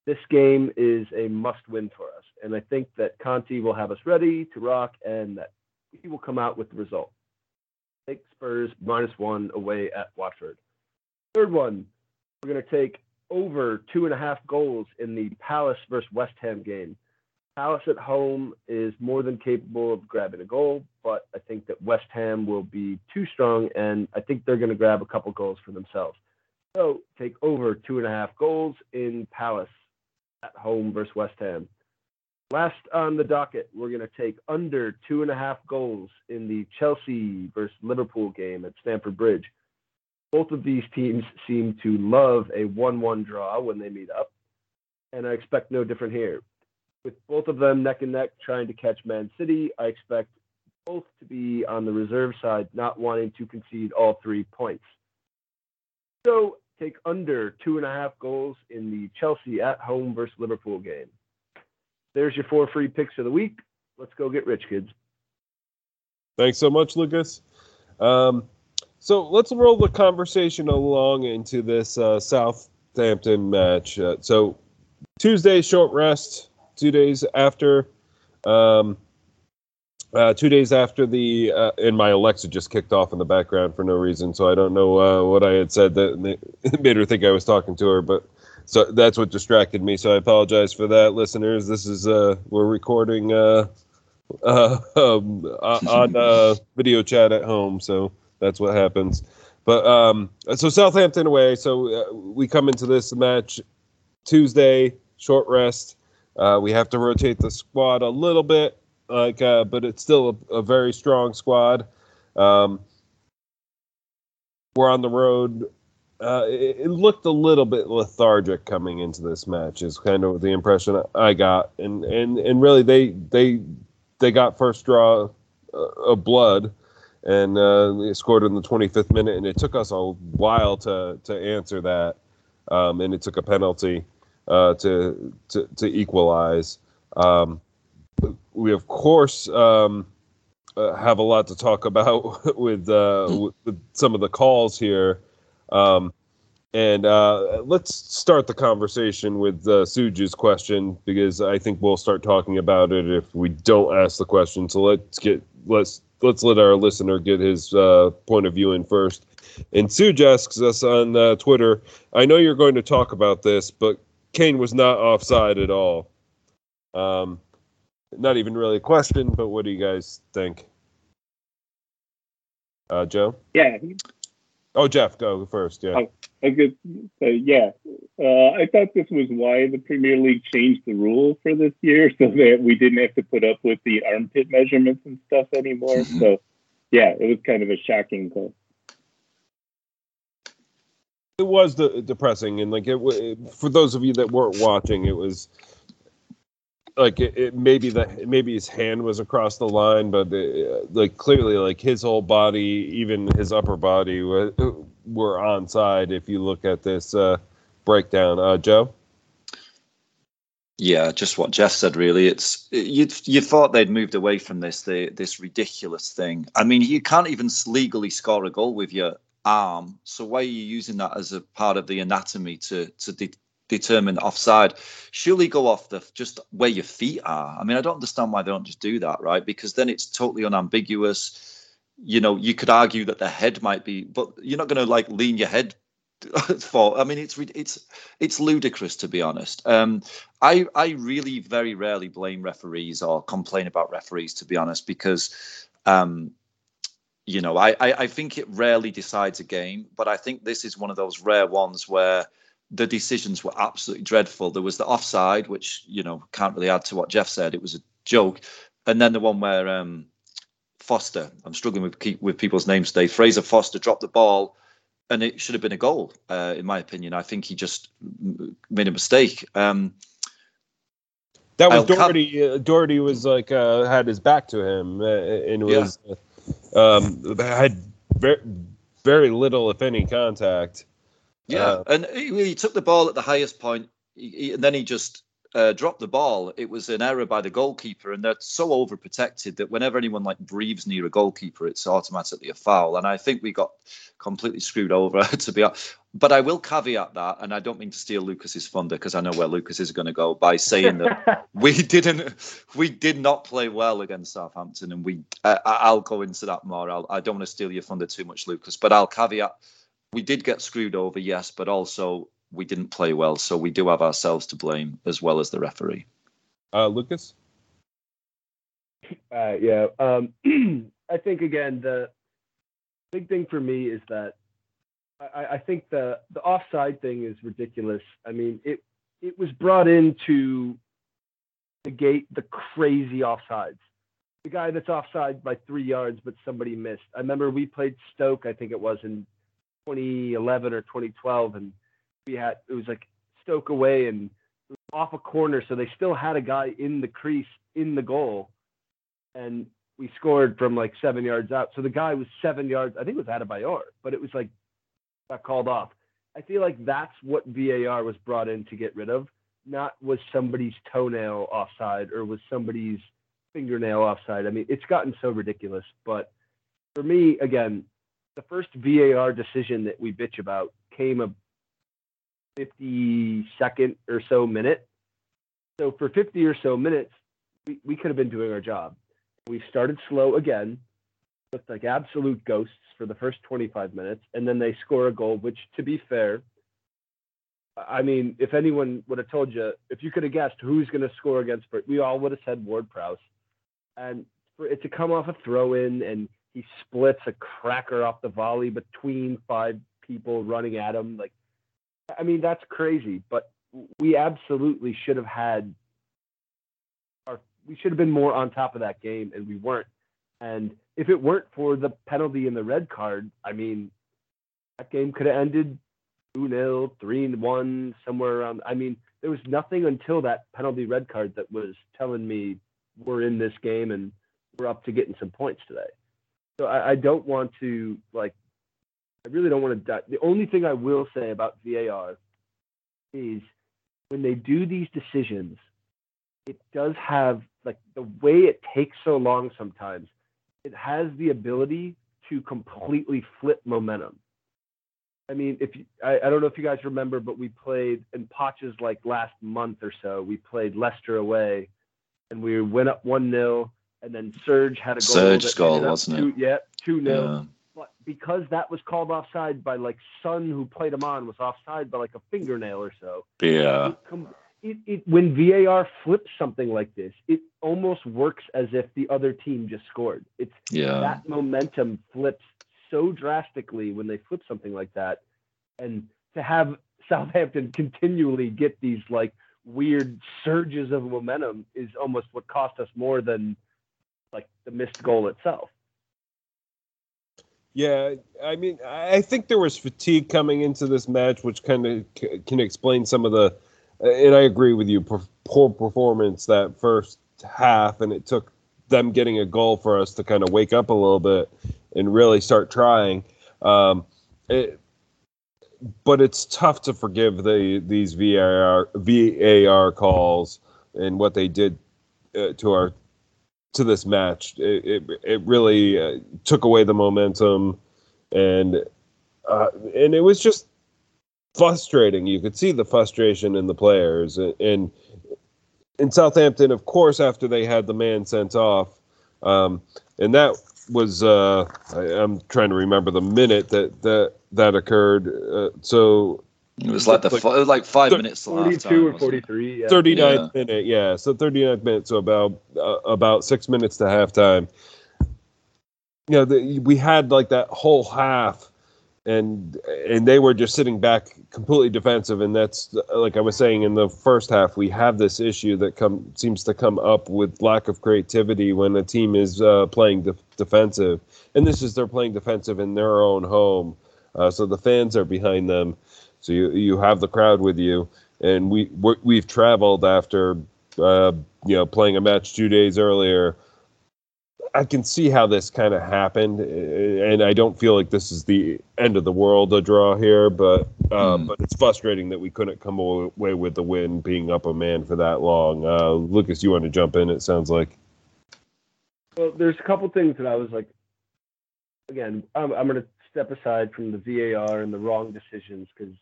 this game is a must-win for us, and I think that Conte will have us ready to rock, and that he will come out with the result. Take Spurs minus one away at Watford. Third one, we're going to take over two and a half goals in the Palace versus West Ham game. Palace at home is more than capable of grabbing a goal, but I think that West Ham will be too strong, and I think they're going to grab a couple goals for themselves. So take over two and a half goals in Palace at home versus West Ham. Last on the docket, we're going to take under two and a half goals in the Chelsea versus Liverpool game at Stamford Bridge. Both of these teams seem to love a one one draw when they meet up, and I expect no different here. With both of them neck and neck trying to catch Man City, I expect both to be on the reserve side, not wanting to concede all three points. So take under two and a half goals in the Chelsea at home versus Liverpool game. There's your four free picks of the week. Let's go get rich, kids. Thanks so much, Lucas. Um, so let's roll the conversation along into this uh, Southampton match. Uh, so Tuesday, short rest, two days after um, uh, two days after the uh, and my Alexa just kicked off in the background for no reason, so I don't know uh, what I had said that made her think I was talking to her, but so that's what distracted me, so I apologize for that, listeners. This is uh, we're recording uh, uh, um, on uh, video chat at home, so that's what happens. But um, so Southampton away, so uh, we come into this match Tuesday, short rest. Uh, we have to rotate the squad a little bit, like, uh, but it's still a, a very strong squad. Um, we're on the road. Uh, it, it looked a little bit lethargic coming into this match, is kind of the impression I got. And and, and really, they they they got first draw of blood, and uh, they scored in the twenty-fifth minute, and it took us a while to to answer that, um, and it took a penalty. Uh, to, to to equalize. Um, we, of course, um, uh, have a lot to talk about with, uh, with, with some of the calls here. Um, and uh, let's start the conversation with uh, Suju's question, because I think we'll start talking about it if we don't ask the question. So let's get let's let's let our listener get his uh, point of view in first. And Suj asks us on uh, Twitter, I know you're going to talk about this, but Kane was not offside at all. Um, not even really a question, but what do you guys think? Uh, Joe? Yeah. Oh, Jeff, go first. Yeah. I, I just, uh, yeah. Uh, I thought this was why the Premier League changed the rule for this year, so that we didn't have to put up with the armpit measurements and stuff anymore. So, yeah, it was kind of a shocking goal. It was de- depressing, and like it, it, for those of you that weren't watching, it was like it, it maybe that maybe his hand was across the line, but the, like clearly, like his whole body, even his upper body, were, were onside. If you look at this uh, breakdown, uh, Joe. Yeah, just what Jeff said. Really, it's you. You thought they'd moved away from this the, this ridiculous thing. I mean, you can't even legally score a goal with your arm. So why are you using that as a part of the anatomy to to de- determine offside? Surely go off the just where your feet are. I mean, I don't understand why they don't just do that, right? Because then it's totally unambiguous. You know, you could argue that the head might be, but you're not going to like lean your head. For I mean, it's it's it's ludicrous, to be honest. Um, I I really very rarely blame referees or complain about referees, to be honest, because, um, you know, I, I I think it rarely decides a game. But I think this is one of those rare ones where the decisions were absolutely dreadful. There was the offside, which you know can't really add to what Jeff said. It was a joke, and then the one where um, Foster. I'm struggling with keep with people's names today. Fraser Foster dropped the ball. And it should have been a goal, uh, in my opinion. I think he just m- made a mistake. Um, that was Doherty. Uh, Doherty was like uh, had his back to him uh, and was yeah. um, had very, very little, if any, contact. Yeah, uh, and he, he took the ball at the highest point, he, he, and then he just uh, dropped the ball. It was an error by the goalkeeper, and they're so overprotected that whenever anyone like breathes near a goalkeeper, it's automatically a foul. And I think we got completely screwed over, to be honest. But I will caveat that, and I don't mean to steal Lucas's thunder because I know where Lucas is going to go, by saying that we didn't, we did not play well against Southampton, and we. Uh, I'll go into that more. I'll, I don't want to steal your thunder too much, Lucas, but I'll caveat we did get screwed over, yes, but also we didn't play well, so we do have ourselves to blame as well as the referee. Uh, Lucas, uh, yeah, um, I think again the. Big thing for me is that I, I think the, the offside thing is ridiculous. I mean, it it was brought in to negate the crazy offsides. The guy that's offside by three yards, but somebody missed. I remember we played Stoke, I think it was in twenty eleven or twenty twelve, and we had it was like Stoke away and off a corner, so they still had a guy in the crease in the goal, and we scored from like seven yards out. So the guy was seven yards. I think it was Adebayor, but it was like got called off. I feel like that's what V A R was brought in to get rid of. Not was somebody's toenail offside or was somebody's fingernail offside. I mean, it's gotten so ridiculous. But for me, again, the first V A R decision that we bitch about came a fifty-second or so minute. So for fifty or so minutes, we, we could have been doing our job. We started slow again, looked like absolute ghosts for the first twenty-five minutes, and then they score a goal, which, to be fair, I mean, if anyone would have told you, if you could have guessed who's going to score against Britain, we all would have said Ward-Prowse. And for it to come off a throw-in, and he splits a cracker off the volley between five people running at him, like, I mean, that's crazy, but we absolutely should have had We should have been more on top of that game, and we weren't. And if it weren't for the penalty and the red card, I mean, that game could have ended two nil, three one, somewhere around. I mean, there was nothing until that penalty red card that was telling me we're in this game and we're up to getting some points today. So I, I don't want to, like, I really don't want to die. The only thing I will say about V A R is when they do these decisions, it does have, like, the way it takes so long sometimes, it has the ability to completely flip momentum. I mean, if you, I, I don't know if you guys remember, but we played in Potch's, like, last month or so. We played Leicester away, and we went up one nil, and then Serge had a goal. Serge's goal, wasn't two, it? Yeah, two nil. Yeah. But because that was called offside by, like, Son, who played him on, was offside by, like, a fingernail or so. Yeah. It, it, when V A R flips something like this, it almost works as if the other team just scored. It's yeah. That momentum flips so drastically when they flip something like that. And to have Southampton continually get these like weird surges of momentum is almost what cost us more than like the missed goal itself. Yeah, I mean, I think there was fatigue coming into this match, which kind of c- can explain some of the and I agree with you, poor performance that first half, and it took them getting a goal for us to kind of wake up a little bit and really start trying. Um, it, but it's tough to forgive the these V A R V A R calls and what they did uh, to our to this match. It it, it really uh, took away the momentum, and uh, and it was just frustrating. You could see the frustration in the players, and, and in Southampton, of course, after they had the man sent off, um, and that was uh, I, I'm trying to remember the minute that that, that occurred. Uh, so it was like the like, f- it was like five th- minutes. Forty-two or forty-three. Yeah. thirty-ninth yeah. minute, yeah. So thirty-ninth minute, so about uh, about six minutes to halftime. You know, the, we had like that whole half, and and they were just sitting back, completely defensive. And that's, like I was saying, in the first half, we have this issue that come seems to come up with lack of creativity when a team is uh, playing de- defensive. And this is, they're playing defensive in their own home, uh, so the fans are behind them. So you you have the crowd with you, and we we're, we've traveled after uh, you know playing a match two days earlier. I can see how this kind of happened, and I don't feel like this is the end of the world, a draw here, but um, mm. but it's frustrating that we couldn't come away with the win, being up a man for that long. Uh, Lucas, you want to jump in, it sounds like? Well, there's a couple things that I was like, again, I'm, I'm going to step aside from the V A R and the wrong decisions because,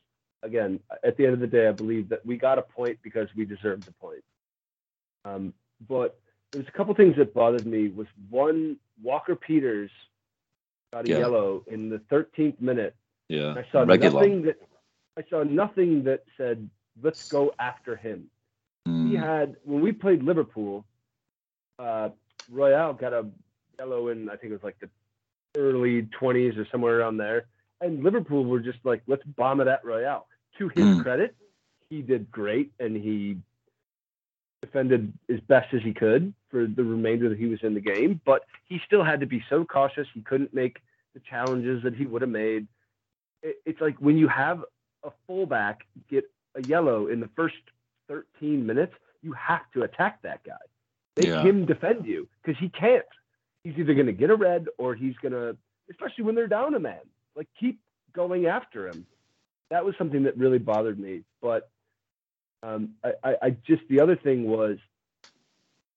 again, at the end of the day, I believe that we got a point because we deserved the point. Um, but there's a couple things that bothered me. Was one, Walker Peters got a yeah. yellow in the thirteenth minute. Yeah, I saw Regular. nothing that I saw nothing that said let's go after him. Mm. He had, when we played Liverpool, uh, Royale got a yellow in, I think it was like the early twenties or somewhere around there, and Liverpool were just like, let's bomb it at Royale. To his mm. credit, he did great, and he defended as best as he could for the remainder that he was in the game, but he still had to be so cautious. He couldn't make the challenges that he would have made. It's like when you have a fullback get a yellow in the first thirteen minutes, you have to attack that guy. Make yeah. him defend you, because he can't. He's either going to get a red or he's going to, especially when they're down a man, like keep going after him. That was something that really bothered me, but Um, I, I just, the other thing was,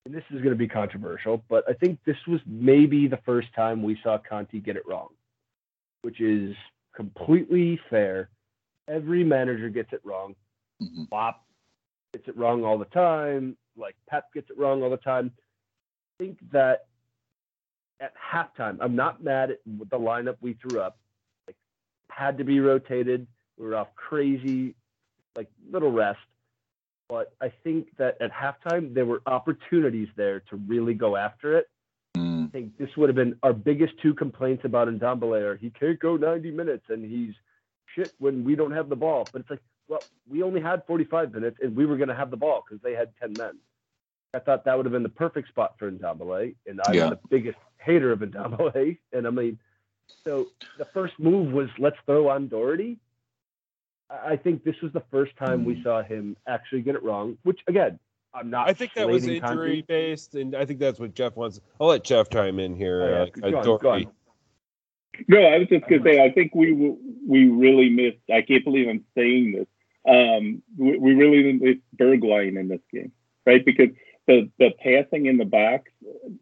and this is going to be controversial, but I think this was maybe the first time we saw Conte get it wrong, which is completely fair. Every manager gets it wrong. Mm-hmm. Bop gets it wrong all the time. Like Pep gets it wrong all the time. I think that at halftime, I'm not mad at the lineup we threw up. Like, had to be rotated. We were off crazy, like little rest. But I think that at halftime, there were opportunities there to really go after it. Mm. I think this would have been our biggest two complaints about Ndombele, or he can't go ninety minutes and he's shit when we don't have the ball. But it's like, well, we only had forty-five minutes and we were going to have the ball because they had ten men. I thought that would have been the perfect spot for Ndombele. And I'm yeah. the biggest hater of Ndombele. And I mean, so the first move was let's throw on Doherty. I think this was the first time we saw him actually get it wrong, which, again, I'm not. I think that was injury-based, and I think that's what Jeff wants. I'll let Jeff chime in here. Oh, yeah. uh, go on, go on. No, I was just going to say, I think we we really missed, I can't believe I'm saying this, um, we, we really missed Bergwijn in this game, right? Because the, the passing in the box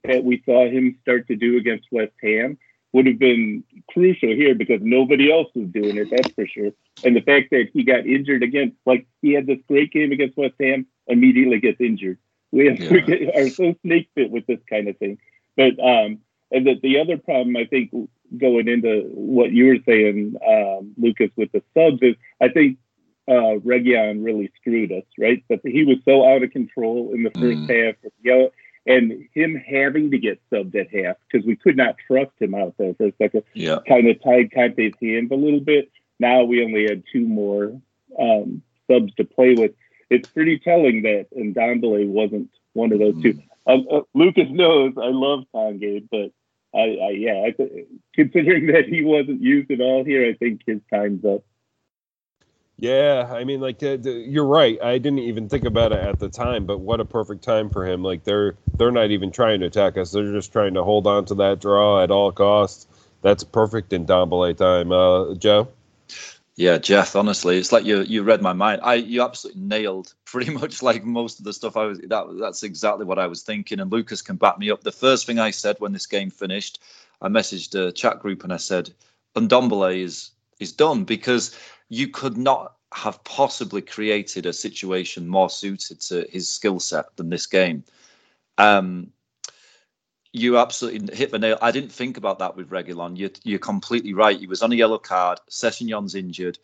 that we saw him start to do against West Ham would have been crucial here because nobody else was doing it, that's for sure. And the fact that he got injured again, like he had this great game against West Ham, immediately gets injured. We, have, yeah. we get, are so snake bit with this kind of thing. But um, and the, the other problem, I think, going into what you were saying, um, Lucas, with the subs, is I think uh, Reguilón really screwed us, right? But he was so out of control in the first mm. half with yellow. And him having to get subbed at half because we could not trust him out there for a second. Yeah. Kind of tied Conte's hands a little bit. Now we only had two more um, subs to play with. It's pretty telling that Ndombele wasn't one of those mm. two. Um, uh, Lucas knows I love Conte, but I, I yeah, I, considering that he wasn't used at all here, I think his time's up. Yeah, I mean, like, the, the, you're right. I didn't even think about it at the time, but what a perfect time for him. Like, they're they're not even trying to attack us. They're just trying to hold on to that draw at all costs. That's perfect in Ndombele time. Uh, Joe? Yeah, Jeff, honestly, it's like you you read my mind. I You absolutely nailed pretty much like most of the stuff I was... That, that's exactly what I was thinking, and Lucas can back me up. The first thing I said when this game finished, I messaged a chat group and I said, Ndombele is is done, because... You could not have possibly created a situation more suited to his skill set than this game. Um, you absolutely hit the nail. I didn't think about that with Reguilon. You're, you're completely right. He was on a yellow card. Sessegnon's injured.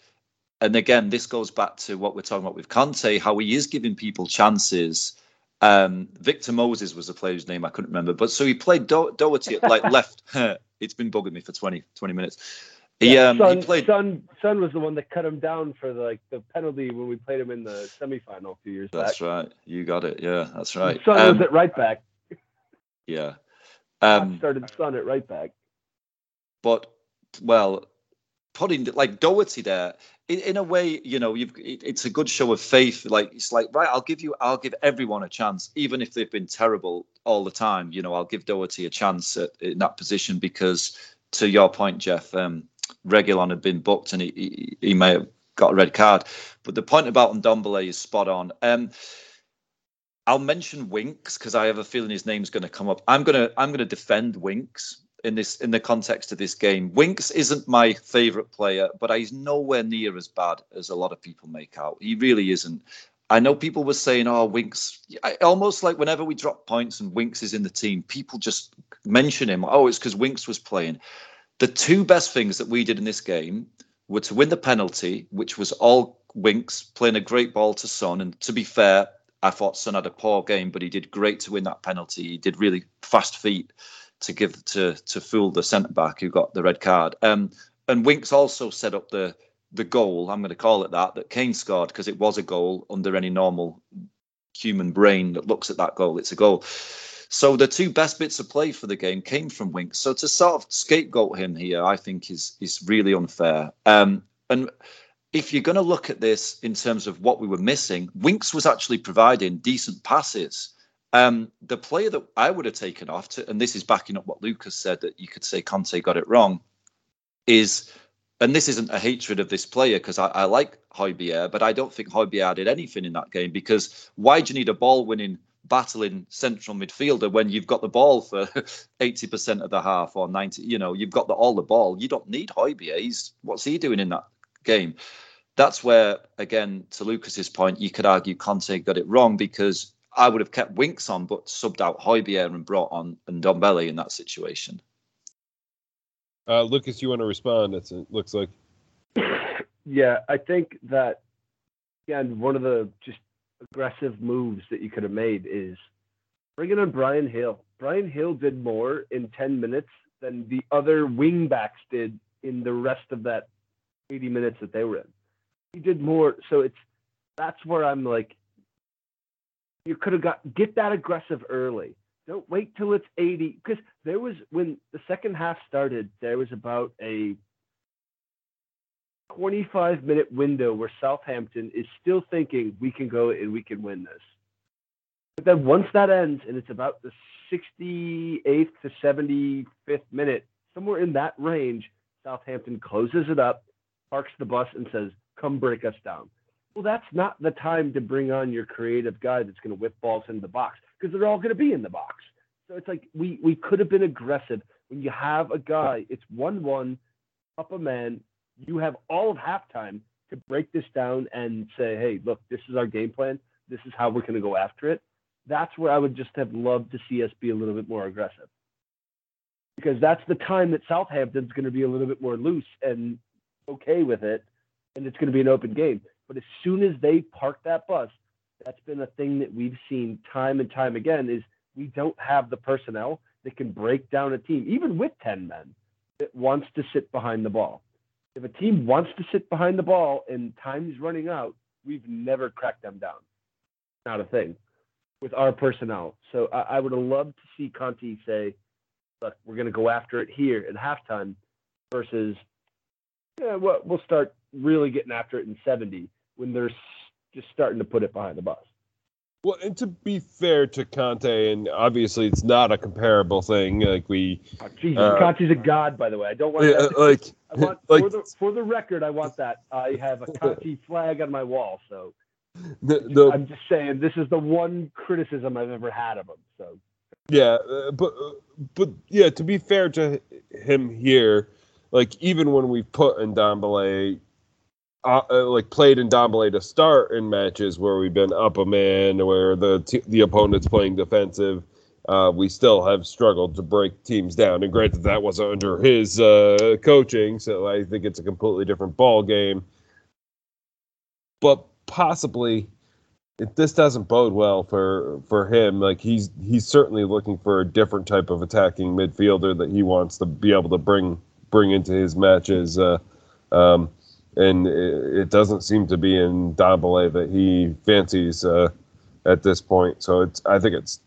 And again, this goes back to what we're talking about with Conte, how he is giving people chances. Um, Victor Moses was a player's name. I couldn't remember. But so he played Do- Doherty at like left. It's been bugging me for twenty, twenty minutes. He, yeah, um, Son, he played... Son, Son was the one that cut him down for the, like the penalty when we played him in the semi-final a few years that's back. That's right. You got it. Yeah, that's right. And Son um, was at right back. Yeah. Um, started Son at right back. But, well, putting like Doherty there, in, in a way, you know, you've it, it's a good show of faith. Like, it's like, right, I'll give you, I'll give everyone a chance, even if they've been terrible all the time. You know, I'll give Doherty a chance at, in that position because, to your point, Jeff, um, Reguilon had been booked and he, he he may have got a red card. But the point about Ndombele is spot on. Um, I'll mention Winks because I have a feeling his name's going to come up. I'm gonna I'm gonna defend Winks in this in the context of this game. Winks isn't my favourite player, but he's nowhere near as bad as a lot of people make out. He really isn't. I know people were saying, oh, Winks, I, almost like whenever we drop points and Winks is in the team, people just mention him. Oh, it's because Winks was playing. The two best things that we did in this game were to win the penalty, which was all Winks playing a great ball to Son. And to be fair, I thought Son had a poor game, but he did great to win that penalty. He did really fast feet to give to to fool the centre-back who got the red card. Um, and Winks also set up the the goal, I'm going to call it that, that Kane scored, because it was a goal under any normal human brain that looks at that goal. It's a goal. So the two best bits of play for the game came from Winks. So to sort of scapegoat him here, I think is is really unfair. Um, and if you're going to look at this in terms of what we were missing, Winks was actually providing decent passes. Um, the player that I would have taken off, to, and this is backing up what Lucas said, that you could say Conte got it wrong, is, and this isn't a hatred of this player because I, I like Højbjerg, but I don't think Højbjerg did anything in that game, because why do you need a ball-winning battling central midfielder when you've got the ball for eighty percent of the half or ninety, you know, you've got the, all the ball. You don't need Højbjerg. He's, what's he doing in that game? That's where, again, to Lucas's point, you could argue Conte got it wrong, because I would have kept Winks on but subbed out Højbjerg and brought on Ndombele in that situation. Uh, Lucas, you want to respond? It's, it looks like. Yeah, I think that, again, yeah, one of the just aggressive moves that you could have made is bringing on Brian Hill. Brian Hill did more in ten minutes than the other wing backs did in the rest of that eighty minutes that they were in. He did more. So it's, that's where I'm like, you could have got, get that aggressive early. Don't wait till it's eighty. Because there was, when the second half started, there was about a twenty-five minute window where Southampton is still thinking we can go and we can win this. But then once that ends, and it's about the sixty-eighth to seventy-fifth minute, somewhere in that range, Southampton closes it up, parks the bus and says, come break us down. Well, that's not the time to bring on your creative guy that's going to whip balls into the box, because they're all going to be in the box. So it's like we we could have been aggressive. When you have a guy, it's one-one, up a man, you have all of halftime to break this down and say, hey, look, this is our game plan. This is how we're going to go after it. That's where I would just have loved to see us be a little bit more aggressive, because that's the time that Southampton's going to be a little bit more loose and okay with it, and it's going to be an open game. But as soon as they park that bus, that's been a thing that we've seen time and time again, is we don't have the personnel that can break down a team, even with ten men, that wants to sit behind the ball. If a team wants to sit behind the ball and time's running out, we've never cracked them down. Not a thing with our personnel. So I, I would have loved to see Conte say, look, we're going to go after it here at halftime versus yeah, we'll, we'll start really getting after it in seventy when they're just starting to put it behind the bus. Well, and to be fair to Conte, and obviously it's not a comparable thing. Like we, oh, Jesus, uh, Conte's a god, by the way. I don't want yeah, to, like, I want, like for the for the record, I want that. I have a Conte flag on my wall, so the, the, I'm just saying this is the one criticism I've ever had of him. So yeah, uh, but uh, but yeah, to be fair to him here, like even when we put Ndombele. Uh, like played Ndombele to start in matches where we've been up a man, where the t- the opponent's playing defensive, uh, we still have struggled to break teams down. And granted, that wasn't under his uh, coaching, so I think it's a completely different ball game. But possibly, if this doesn't bode well for for him, like he's he's certainly looking for a different type of attacking midfielder that he wants to be able to bring bring into his matches. Uh, um, And it doesn't seem to be in Ndombele that he fancies uh, at this point. So it's, I think it's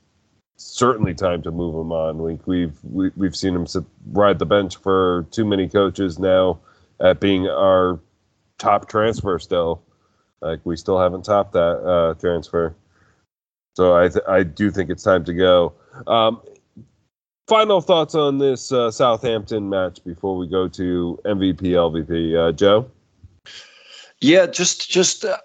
certainly time to move him on. We, we've we, we've seen him sit, ride the bench for too many coaches now at being our top transfer still. Like we still haven't topped that uh, transfer. So I th- I do think it's time to go. Um, final thoughts on this uh, Southampton match before we go to M V P, L V P. Uh, Joe? Yeah, just just uh,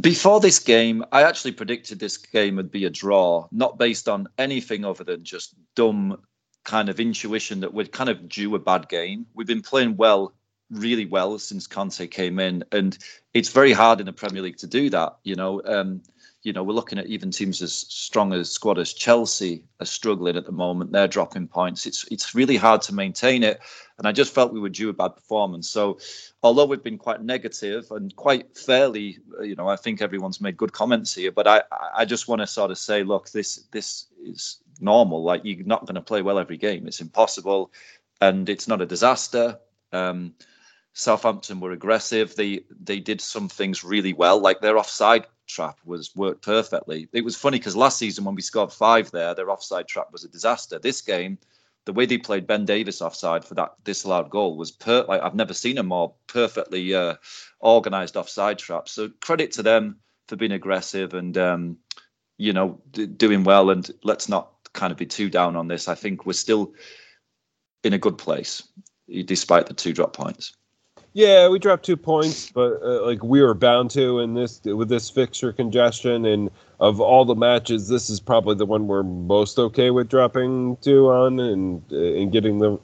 before this game, I actually predicted this game would be a draw, not based on anything other than just dumb kind of intuition that we're kind of due a bad game. We've been playing well, really well, since Conte came in, and it's very hard in the Premier League to do that. You know, um, you know, we're looking at even teams as strong as squad as Chelsea are struggling at the moment. They're dropping points. It's it's really hard to maintain it, and I just felt we were due a bad performance. So. Although we've been quite negative and quite fairly, you know, I think everyone's made good comments here, but I, I just want to sort of say, look, this this is normal. Like, you're not going to play well every game. It's impossible. And it's not a disaster. Um, Southampton were aggressive. They they did some things really well. Like, their offside trap was worked perfectly. It was funny because last season when we scored five there, their offside trap was a disaster. This game, the way they played Ben Davis offside for that disallowed goal was per- like I've never seen a more perfectly uh, organised offside trap. So credit to them for being aggressive and, um, you know, d- doing well. And let's not kind of be too down on this. I think we're still in a good place, despite the two drop points. Yeah, we dropped two points, but uh, like we were bound to in this with this fixture congestion. And of all the matches, this is probably the one we're most okay with dropping two on and and getting the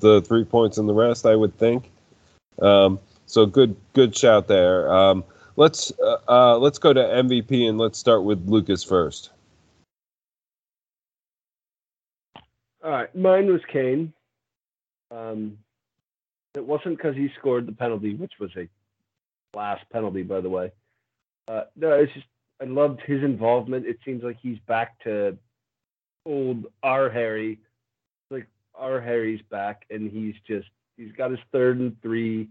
the three points and the rest, I would think. Um, so good good shout there. Um, let's uh, uh, let's go to M V P and let's start with Lucas first. All right, mine was Kane. Um. It wasn't because he scored the penalty, which was a last penalty, by the way. Uh, no, it's just I loved his involvement. It seems like he's back to old our Harry. Like our Harry's back, and he's just he's got his third and three,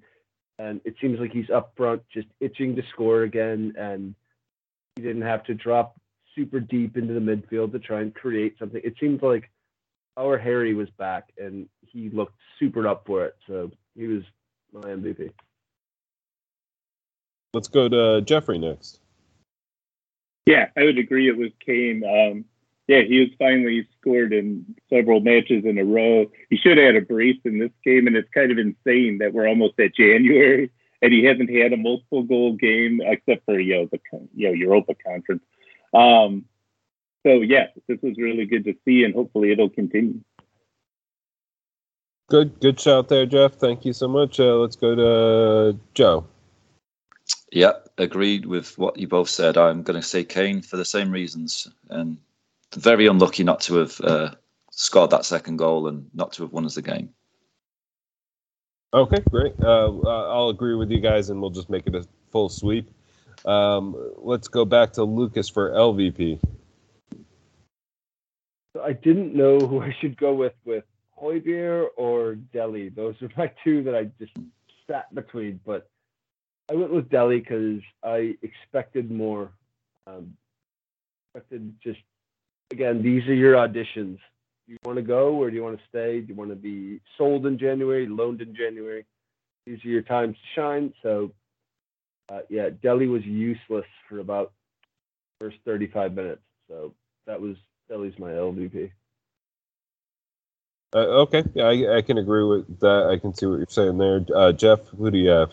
and it seems like he's up front, just itching to score again. And he didn't have to drop super deep into the midfield to try and create something. It seems like our Harry was back, and he looked super up for it. So. He was my M V P. Let's go to Jeffrey next. Yeah, I would agree it was Kane. Um, yeah, he has finally scored in several matches in a row. He should have had a brace in this game, and it's kind of insane that we're almost at January, and he hasn't had a multiple-goal game except for, you know, the you know, Europa Conference. Um, so, yeah, this was really good to see, and hopefully it'll continue. Good, good shout there, Jeff. Thank you so much. Uh, let's go to Joe. Yeah, agreed with what you both said. I'm going to say Kane for the same reasons. And very unlucky not to have uh, scored that second goal and not to have won us the game. Okay, great. Uh, I'll agree with you guys, and we'll just make it a full sweep. Um, let's go back to Lucas for L V P. I didn't know who I should go with with. Højbjerg or Dele. Those are my two that I just sat between, but I went with Dele because I expected more. Um, expected just, again, these are your auditions. Do you want to go or do you want to stay? Do you want to be sold in January, loaned in January? These are your times to shine. So, uh, yeah, Dele was useless for about the first thirty-five minutes. So that was Dele's my L V P. Uh, okay, yeah, I, I can agree with that. I can see what you're saying there. Uh, Jeff, who do you have?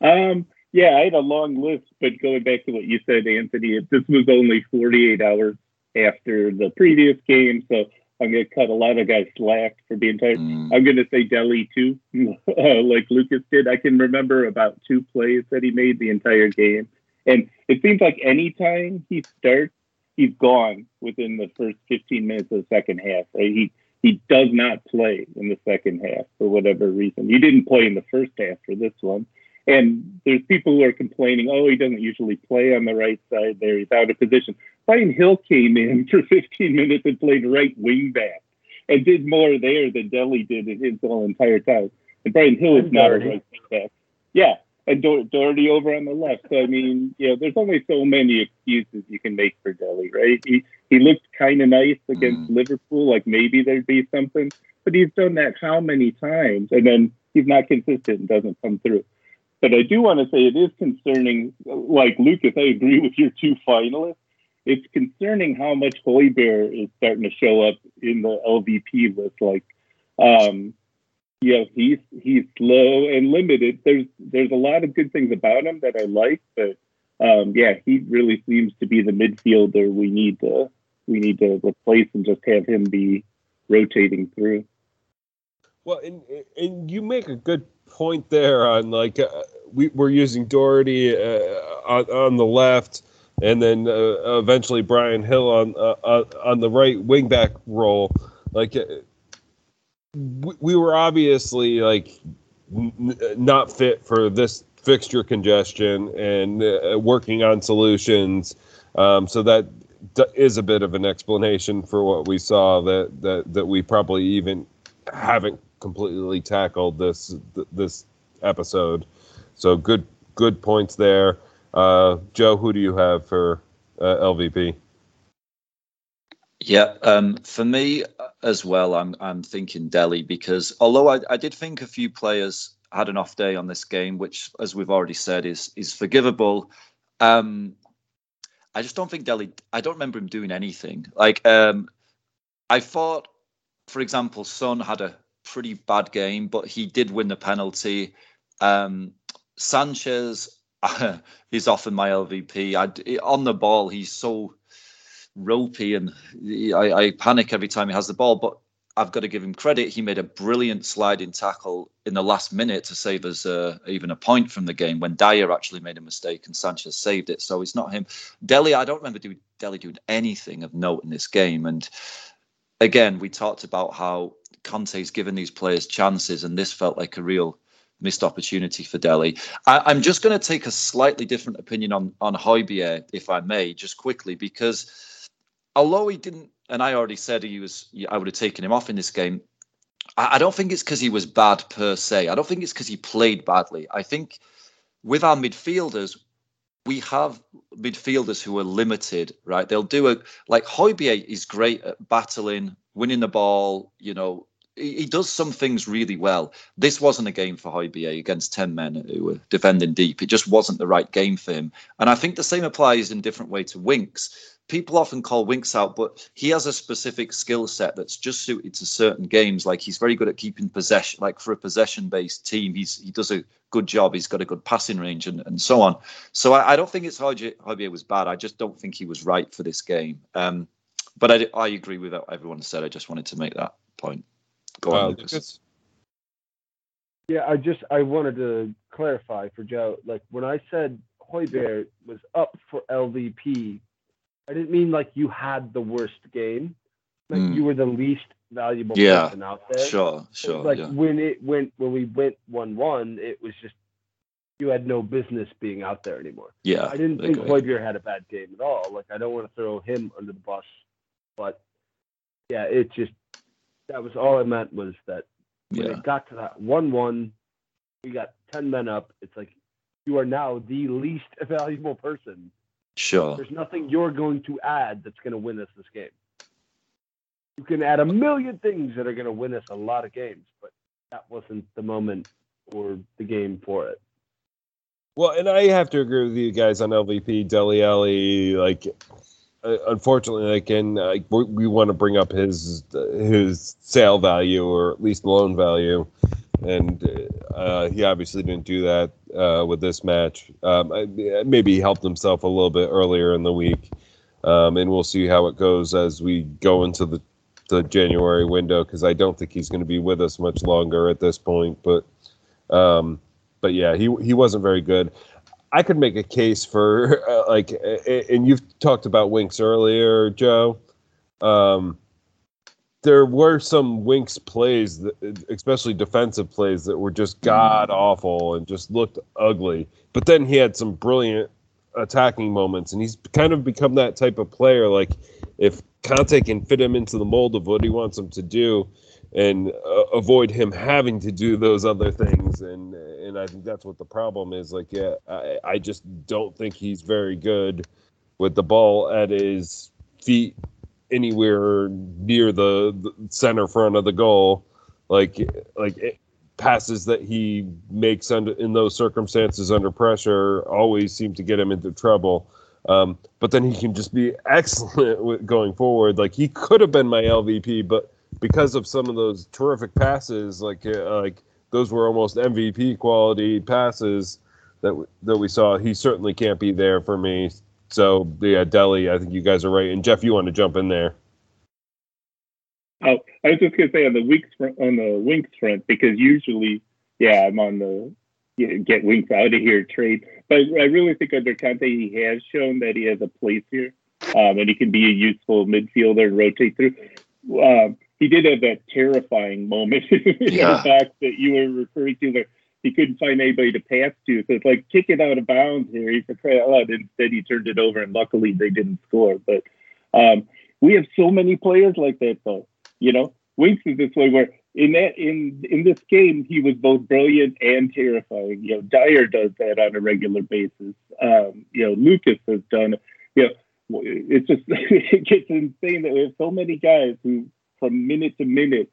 Um, yeah, I had a long list, but going back to what you said, Anthony, this was only forty-eight hours after the previous game, so I'm going to cut a lot of guys slack for the entire. Mm. I'm going to say Dele too, like Lucas did. I can remember about two plays that he made the entire game, and it seems like any time he starts, he's gone within the first fifteen minutes of the second half. Right? He He does not play in the second half for whatever reason. He didn't play in the first half for this one. And there's people who are complaining, oh, he doesn't usually play on the right side there. He's out of position. Brian Hill came in for fifteen minutes and played right wing back and did more there than Dele did in his whole entire time. And Brian Hill is not a right wing back. Yeah, and Do- Doherty over on the left. So, I mean, you know, there's only so many excuses you can make for Dele, right? He, He looked kind of nice against mm. Liverpool, like maybe there'd be something. But he's done that how many times? And then he's not consistent and doesn't come through. But I do want to say it is concerning, like Lucas, I agree with your two finalists. It's concerning how much Højbjerg is starting to show up in the L V P list. Like, um, you know, he's, he's slow and limited. There's, there's a lot of good things about him that I like. But, um, yeah, he really seems to be the midfielder we need to... we need to replace and just have him be rotating through. Well, and and you make a good point there on like uh, we we're using Doherty uh, on, on the left, and then uh, eventually Brian Hill on uh, on the right wingback role. Like uh, we, we were obviously like n- not fit for this fixture congestion and uh, working on solutions. Um, so that. Is a bit of an explanation for what we saw that, that, that we probably even haven't completely tackled this this episode. So good good points there. Uh, Joe, who do you have for uh, L V P? Yeah, um, for me as well, I'm I'm thinking Dele because although I, I did think a few players had an off day on this game, which as we've already said is is forgivable. Um, I just don't think Dele, I don't remember him doing anything. Like, um, I thought, for example, Son had a pretty bad game, but he did win the penalty. Um, Sanchez is often my L V P. I, on the ball, he's so ropey and I, I panic every time he has the ball, but I've got to give him credit. He made a brilliant sliding tackle in the last minute to save us uh, even a point from the game when Dier actually made a mistake and Sanchez saved it. So it's not him. Dele, I don't remember do, Dele doing anything of note in this game. And again, we talked about how Conte's given these players chances and this felt like a real missed opportunity for Dele. I, I'm just going to take a slightly different opinion on, on Højbjerg, if I may, just quickly, because although he didn't, and I already said he was. I would have taken him off in this game. I don't think it's because he was bad per se. I don't think it's because he played badly. I think with our midfielders, we have midfielders who are limited, right? They'll do a like Højbjerg is great at battling, winning the ball. You know, he, he does some things really well. This wasn't a game for Højbjerg against ten men who were defending deep. It just wasn't the right game for him. And I think the same applies in a different way to Winks. People often call Winks out, but he has a specific skill set that's just suited to certain games. Like he's very good at keeping possession, like for a possession-based team, he's he does a good job. He's got a good passing range and, and so on. So I, I don't think it's Højbjerg was bad. I just don't think he was right for this game. Um, but I, I agree with what everyone said. I just wanted to make that point. Go on, uh, Lucas. Yeah, I just I wanted to clarify for Joe. Like when I said Højbjerg was up for L V P. I didn't mean like you had the worst game, like mm. you were the least valuable yeah. person out there. Sure, sure. Like yeah. when it went when we went one one, it was just you had no business being out there anymore. Yeah, I didn't think Højbjerg had a bad game at all. Like I don't want to throw him under the bus, but yeah, it just that was all I meant was that when yeah. it got to that one one, we got ten men up. It's like you are now the least valuable person. Sure. There's nothing you're going to add that's going to win us this game. You can add a million things that are going to win us a lot of games, but that wasn't the moment or the game for it. Well, and I have to agree with you guys on L V P, Dele Alli. Like, uh, unfortunately, like, and uh, we, we want to bring up his uh, his sale value or at least loan value, and uh, he obviously didn't do that uh, with this match. Um, I, maybe he helped himself a little bit earlier in the week, um, and we'll see how it goes as we go into the the January window, because I don't think he's going to be with us much longer at this point, but. Um, But yeah, he he wasn't very good. I could make a case for uh, like, and you've talked about Winks earlier, Joe. Um, there were some Winks plays, that, especially defensive plays, that were just god awful and just looked ugly. But then he had some brilliant attacking moments, and he's kind of become that type of player. Like, if Conte can fit him into the mold of what he wants him to do, and uh, avoid him having to do those other things. And and I think that's what the problem is. Like, yeah, I, I just don't think he's very good with the ball at his feet anywhere near the, the center front of the goal. Like, like it, passes that he makes under in those circumstances under pressure always seem to get him into trouble. Um, but then he can just be excellent with going forward. Like, he could have been my L V P, but because of some of those terrific passes, like uh, like those were almost M V P quality passes that w- that we saw. He certainly can't be there for me. So yeah, Dele, I think you guys are right. And Jeff, you want to jump in there? Oh, I was just gonna say on the Winks front, on the Winks front, because usually, yeah, I'm on the you know, get Winks out of here trade. But I really think under Conte, he has shown that he has a place here, um, and he can be a useful midfielder and rotate through. Um, He did have that terrifying moment in yeah. the box that you were referring to, where he couldn't find anybody to pass to. So it's like, kick it out of bounds here. He for crying out loud. Instead, he turned it over, and luckily they didn't score. But um, we have so many players like that, though. You know, Winks is this way. Where in that in in this game, he was both brilliant and terrifying. You know, Dier does that on a regular basis. Um, you know, Lucas has done. You know, it's just it gets insane that we have so many guys who, from minute to minute,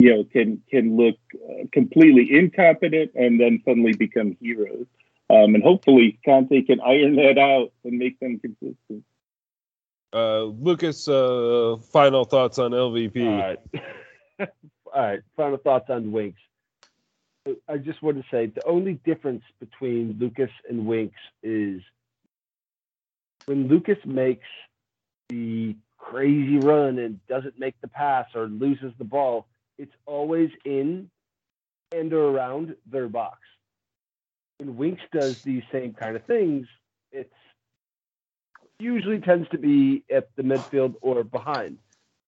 you know, can can look uh, completely incompetent and then suddenly become heroes. Um, and hopefully Conte can iron that out and make them consistent. Uh, Lucas, uh, final thoughts on L V P. All right. All right, final thoughts on Winks. I just want to say the only difference between Lucas and Winks is when Lucas makes the crazy run and doesn't make the pass or loses the ball, it's always in and or around their box. When Winks does these same kind of things, it's usually tends to be at the midfield or behind,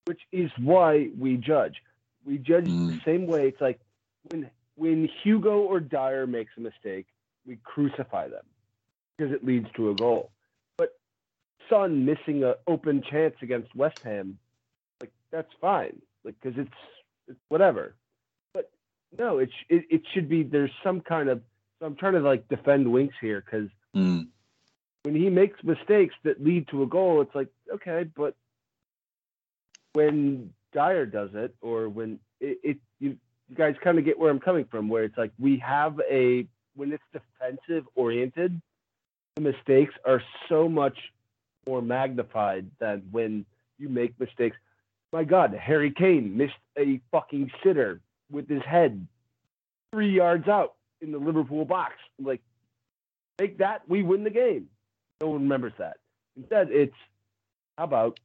which is why we judge. We judge mm. the same way. It's like when when Hugo or Dier makes a mistake, we crucify them because it leads to a goal. Son missing an open chance against West Ham, like that's fine, like because it's, it's whatever. But no, it, sh- it it should be there's some kind of. So I'm trying to like defend Winks here because mm. when he makes mistakes that lead to a goal, it's like okay, but when Dier does it or when it, it you, you guys kind of get where I'm coming from, where it's like we have a when it's defensive oriented, the mistakes are so much more magnified than when you make mistakes. My God, Harry Kane missed a fucking sitter with his head three yards out in the Liverpool box. Like, make that, we win the game. No one remembers that. Instead, it's how about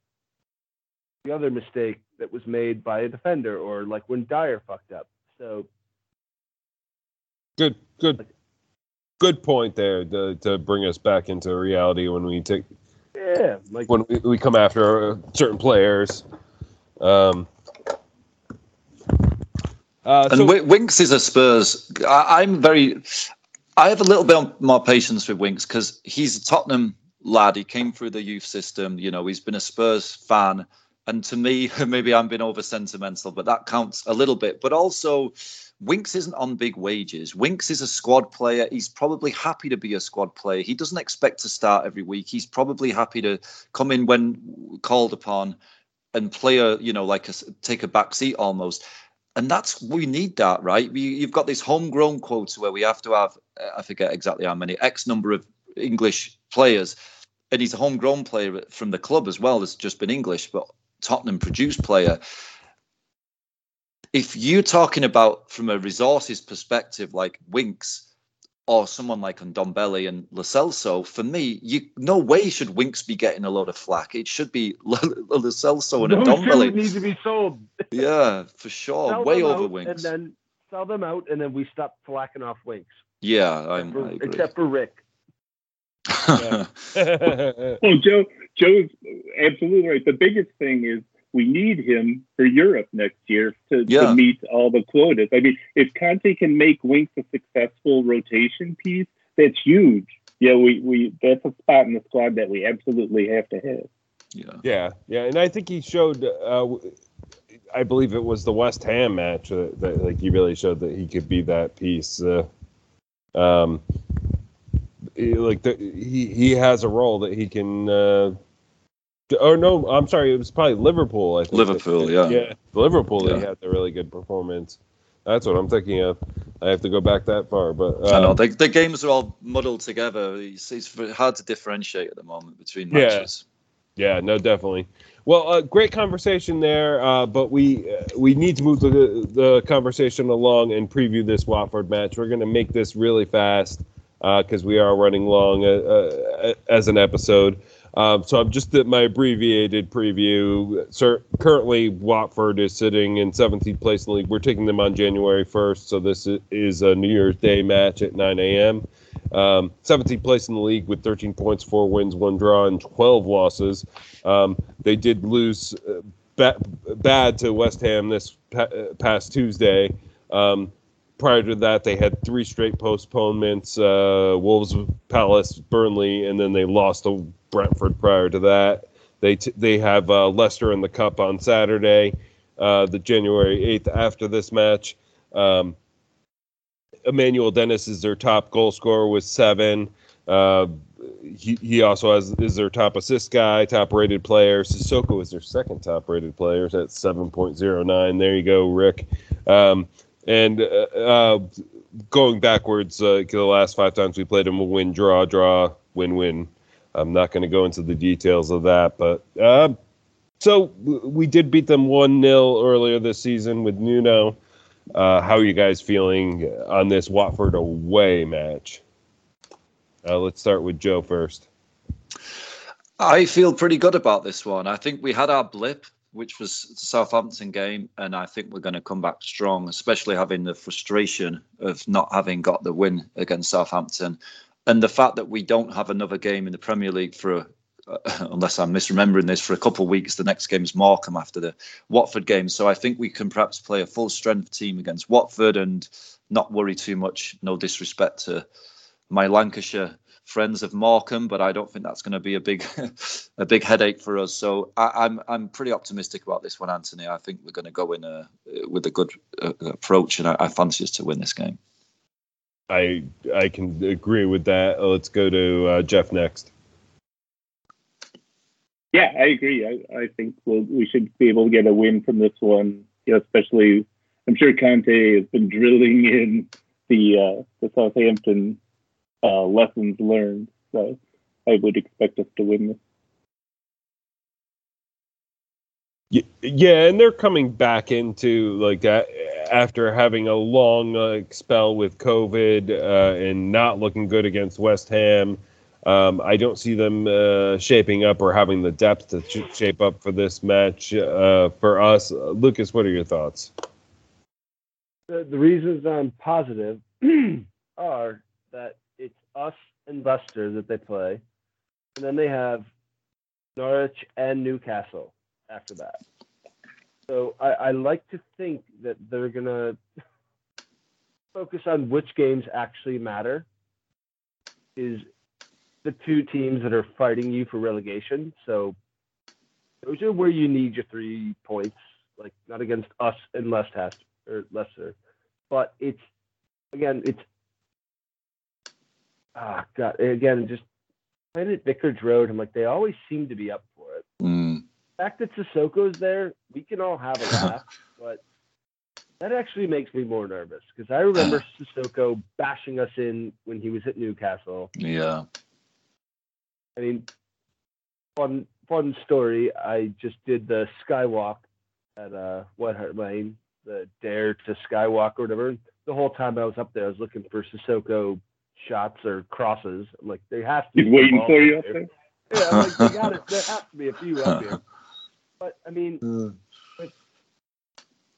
the other mistake that was made by a defender or like when Dier fucked up. So good, good, good point there to, to bring us back into reality when we take. Yeah, like when we, we come after certain players. Um, uh, and so- Winks is a Spurs. I, I'm very. I have a little bit more patience with Winks because he's a Tottenham lad. He came through the youth system. You know, he's been a Spurs fan, and to me, maybe I'm being over sentimental, but that counts a little bit. But also, Winks isn't on big wages. Winks is a squad player. He's probably happy to be a squad player. He doesn't expect to start every week. He's probably happy to come in when called upon and play a, you know, like a, take a back seat almost. And that's, we need that, right? We, you've got this homegrown quota where we have to have, I forget exactly how many, X number of English players. And he's a homegrown player from the club as well. That's just been English, but Tottenham produced player. If you're talking about from a resources perspective, like Winks or someone like Ndombele and Lo Celso, for me, you no way should Winks be getting a load of flack. It should be Lo Celso and Ndombele. Needs to be sold. Yeah, for sure. Sell way over Winks. And then sell them out, and then we stop flacking off Winks. Yeah, I'm, for, I agree. Except for Rick. Yeah. Well, Joe, Joe's absolutely right. The biggest thing is, we need him for Europe next year to, yeah. to meet all the quotas. I mean, if Conte can make Winks a successful rotation piece, that's huge. Yeah, we, we that's a spot in the squad that we absolutely have to have. Yeah, yeah, yeah. And I think he showed. Uh, I believe it was the West Ham match that, that like he really showed that he could be that piece. Uh, um, like the, he he has a role that he can. Uh, Oh, no, I'm sorry. It was probably Liverpool. I think. Liverpool, they, yeah. yeah. Liverpool, they yeah. had a really good performance. That's what I'm thinking of. I have to go back that far. But um, I know. The, the games are all muddled together. It's, it's hard to differentiate at the moment between matches. Yeah, yeah no, definitely. Well, uh, great conversation there, uh, but we uh, we need to move the, the conversation along and preview this Watford match. We're going to make this really fast because uh, we are running long uh, uh, as an episode. Um, so I'm just at my abbreviated preview. Sir, currently, Watford is sitting in seventeenth place in the league. We're taking them on January first, so this is a New Year's Day match at nine a.m. Um, seventeenth place in the league with thirteen points, four wins, one draw, and twelve losses. Um, they did lose uh, ba- bad to West Ham this pa- past Tuesday. Um, prior to that, they had three straight postponements, uh, Wolves, Palace, Burnley, and then they lost to Brentford prior to that. They t- they have uh, Leicester in the Cup on Saturday, uh, the January eighth after this match. Um, Emmanuel Dennis is their top goal scorer with seven. Uh, he he also has is their top assist guy, top rated player. Sissoko is their second top rated player at seven point oh nine. There you go, Rick. Um, and uh, uh, going backwards, uh, the last five times we played him, a win, draw, draw, win, win. I'm not going to go into the details of that, but uh, so we did beat them one nil earlier this season with Nuno. Uh, how are you guys feeling on this Watford away match? Uh, let's start with Joe first. I feel pretty good about this one. I think we had our blip, which was the Southampton game, and I think we're going to come back strong, especially having the frustration of not having got the win against Southampton. And the fact that we don't have another game in the Premier League for, uh, unless I'm misremembering this, for a couple of weeks. The next game is Morecambe after the Watford game. So I think we can perhaps play a full-strength team against Watford and not worry too much. No disrespect to my Lancashire friends of Morecambe, but I don't think that's going to be a big a big headache for us. So I, I'm I'm pretty optimistic about this one, Anthony. I think we're going to go in a, with a good uh, approach, and I, I fancy us to win this game. I I can agree with that. Let's go to uh, Jeff next. Yeah, I agree. I, I think we'll, we should be able to get a win from this one. You know, especially, I'm sure Conte has been drilling in the uh, the Southampton uh, lessons learned. So I would expect us to win this. Yeah, and they're coming back into like that after having a long uh, spell with COVID uh, and not looking good against West Ham. Um, I don't see them uh, shaping up or having the depth to sh- shape up for this match uh, for us. Uh, Lucas, what are your thoughts? The, the reasons I'm positive are that it's us and Leicester that they play, and then they have Norwich and Newcastle after that. So I, I like to think that they're going to focus on which games actually matter, is the two teams that are fighting you for relegation. So those are where you need your three points, like not against us and Leicester, or Leicester. But it's, again, it's, ah, God, again, just playing at Vicarage Road. I'm like, they always seem to be up for it. Mm. The fact that Sissoko's there, we can all have a laugh, but That actually makes me more nervous because I remember Sissoko bashing us in when he was at Newcastle. Yeah. I mean, fun fun story. I just did the skywalk at uh, White Hart Lane, the Dare to Skywalk or whatever. The whole time I was up there, I was looking for Sissoko shots or crosses. I'm like, they have to. He's waiting for you up there. Yeah, I'm like, they got it. There have to be a few up here. But I mean. Mm.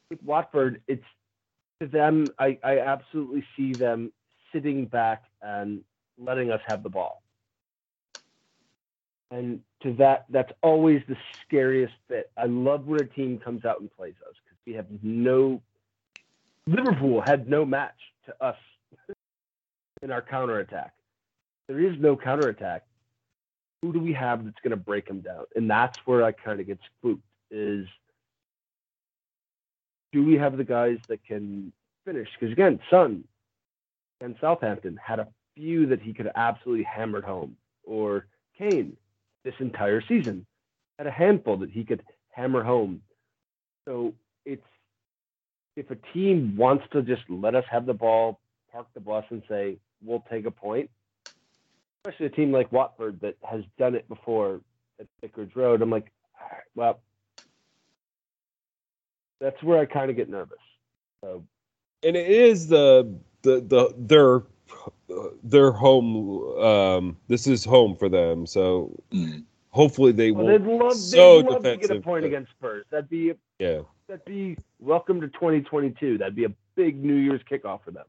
With Watford, it's to them, I, I absolutely see them sitting back and letting us have the ball. And to that, that's always the scariest bit. I love when a team comes out and plays us because we have no – Liverpool had no match to us in our counterattack. There is no counterattack. Who do we have that's going to break them down? And that's where I kind of get spooked is – do we have the guys that can finish? Because, again, Son and Southampton had a few that he could have absolutely hammered home. Or Kane, this entire season, had a handful that he could hammer home. So it's if a team wants to just let us have the ball, park the bus, and say, we'll take a point, especially a team like Watford that has done it before at Vicarage Road, I'm like, well, that's where I kind of get nervous. So. And it is the the the their their home. Um, this is home for them, so hopefully they well, won't. They'd love, so they'd love defensive, to get a point but, against Spurs. That'd be yeah. That'd be welcome to twenty twenty-two. That'd be a big New Year's kickoff for them.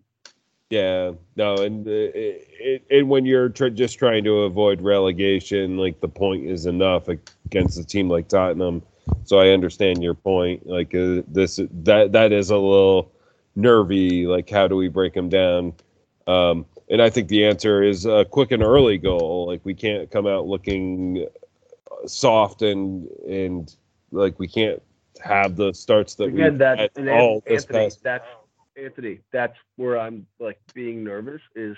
Yeah, no, and it, it, and when you're tr- just trying to avoid relegation, like the point is enough against a team like Tottenham. So I understand your point. Like uh, this, that that is a little nervy. Like, how do we break them down? Um, and I think the answer is a quick and early goal. Like, we can't come out looking soft and and like we can't have the starts that Again, we that, had and all Anthony, this past. That's Anthony. That's where I'm like being nervous. Is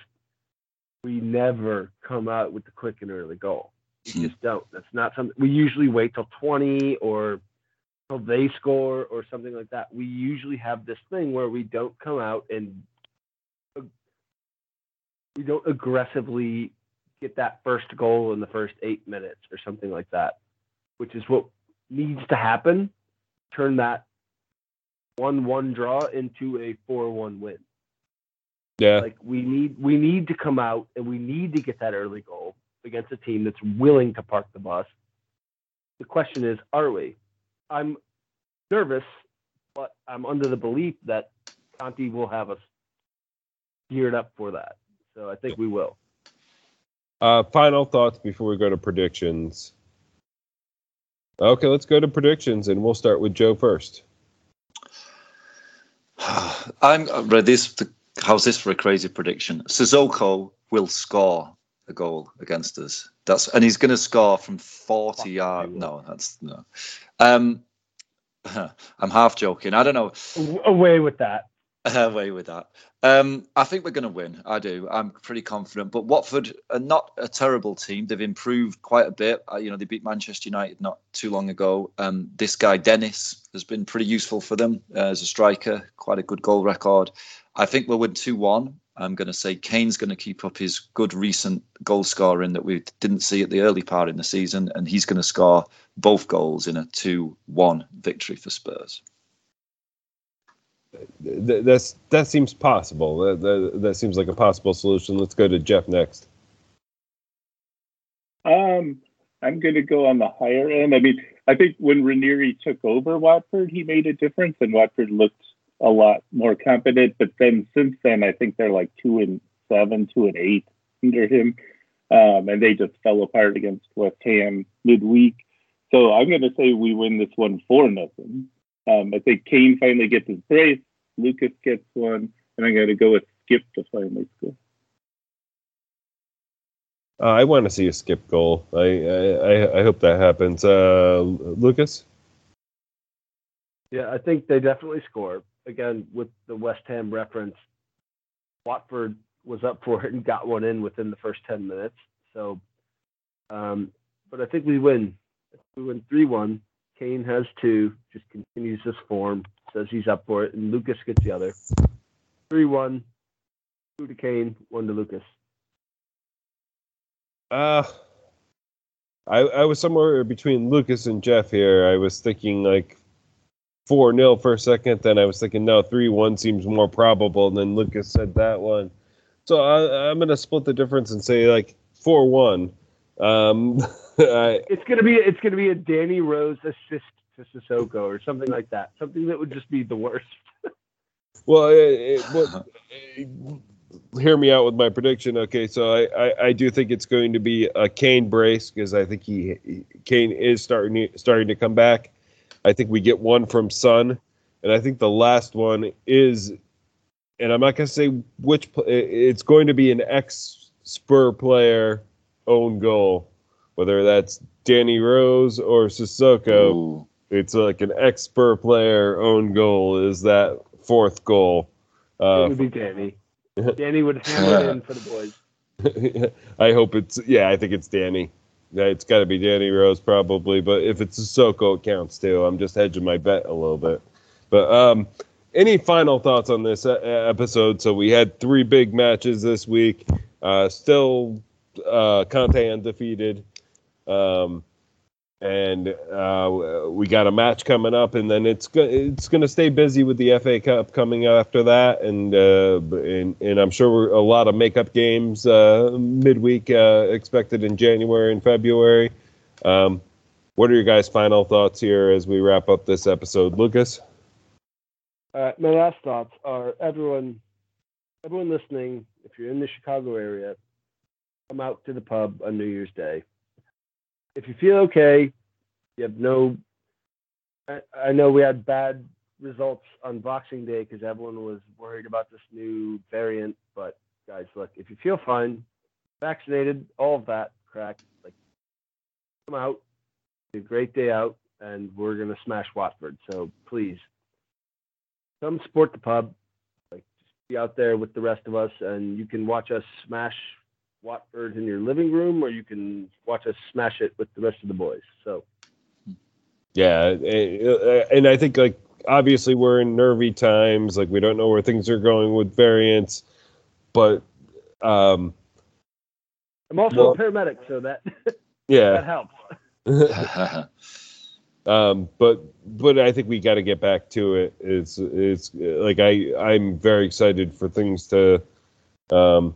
we never come out with the quick and early goal. You just don't. That's not something we usually wait till twenty or till they score or something like that. We usually have this thing where we don't come out and uh, we don't aggressively get that first goal in the first eight minutes or something like that, which is what needs to happen. Turn that one one draw into a four one win. Yeah, like we need we need to come out and we need to get that early goal against a team that's willing to park the bus. The question is, are we? I'm nervous, but I'm under the belief that Conte will have us geared up for that. So I think we will. Uh, final thoughts before we go to predictions. Okay, let's go to predictions, and we'll start with Joe first. I'm ready. How's this for a crazy prediction? Sissoko will score a goal against us. That's and he's going to score from forty yards. No, that's no. Um, I'm half joking. I don't know. Away with that. Away with that. Um, I think we're going to win. I do. I'm pretty confident. But Watford are not a terrible team. They've improved quite a bit. You know, they beat Manchester United not too long ago. Um, this guy Dennis has been pretty useful for them uh, as a striker. Quite a good goal record. I think we'll win two one. I'm going to say Kane's going to keep up his good recent goal scoring that we didn't see at the early part in the season, and he's going to score both goals in a two one victory for Spurs. That's, that seems possible. That, that, that seems like a possible solution. Let's go to Jeff next. Um, I'm going to go on the higher end. I mean, I think when Ranieri took over Watford, he made a difference, and Watford looked a lot more competent, but then since then, I think they're like two and seven, two and eight under him, um, and they just fell apart against West Ham midweek. So I'm going to say we win this one four nothing. Um, I think Kane finally gets his brace, Lucas gets one, and I'm going to go with Skip to finally score. Uh, I want to see a Skip goal. I I, I hope that happens. Uh, Lucas? Yeah, I think they definitely score. Again, with the West Ham reference, Watford was up for it and got one in within the first ten minutes. So, um, but I think we win. We win three one. Kane has two. Just continues this form. says he's up for it, and Lucas gets the other. three one, two to Kane, one to Lucas. Uh, I I was somewhere between Lucas and Jeff here. I was thinking like four nil for a second, then I was thinking, no, three one seems more probable, and then Lucas said that one. So I, I'm going to split the difference and say like four one. Um, I, it's going to be it's going to be a Danny Rose assist to Sissoko or something like that. Something that would just be the worst. Well, it, it, well it, hear me out with my prediction. Okay, so I, I, I do think it's going to be a Kane brace because I think he, he Kane is starting starting to come back. I think we get one from Son, and I think the last one is, and I'm not going to say which. It's going to be an ex-Spur player own goal, whether that's Danny Rose or Sissoko. Ooh. It's like an ex-Spur player own goal is that fourth goal. Uh, it would be Danny. Danny would hammer in for the boys. I hope it's, yeah, I think it's Danny. It's got to be Danny Rose probably, but if it's Sissoko, it counts too. I'm just hedging my bet a little bit. But um, any final thoughts on this episode? So we had three big matches this week. Uh, still uh, Conte undefeated. Um, and uh, we got a match coming up, and then it's go- it's going to stay busy with the F A Cup coming after that. And uh, and, and I'm sure we're a lot of makeup games uh, midweek uh, expected in January and February. Um, what are your guys' final thoughts here as we wrap up this episode? Lucas? All right, my last thoughts are everyone, everyone listening, if you're in the Chicago area, come out to the pub on New Year's Day. If you feel okay, you have no. I, I know we had bad results on Boxing Day because everyone was worried about this new variant. But guys, look, if you feel fine, vaccinated, all of that crack, like come out, be a great day out, and we're gonna smash Watford. So please, come support the pub. Like just be out there with the rest of us, and you can watch us smash Watford in your living room, or you can watch us smash it with the rest of the boys. So, yeah, and I think like obviously we're in nervy times, like we don't know where things are going with variants, but um, I'm also well, a paramedic, so that yeah that helps. um, but but I think we got to get back to it. It's it's like I I'm very excited for things to. Um,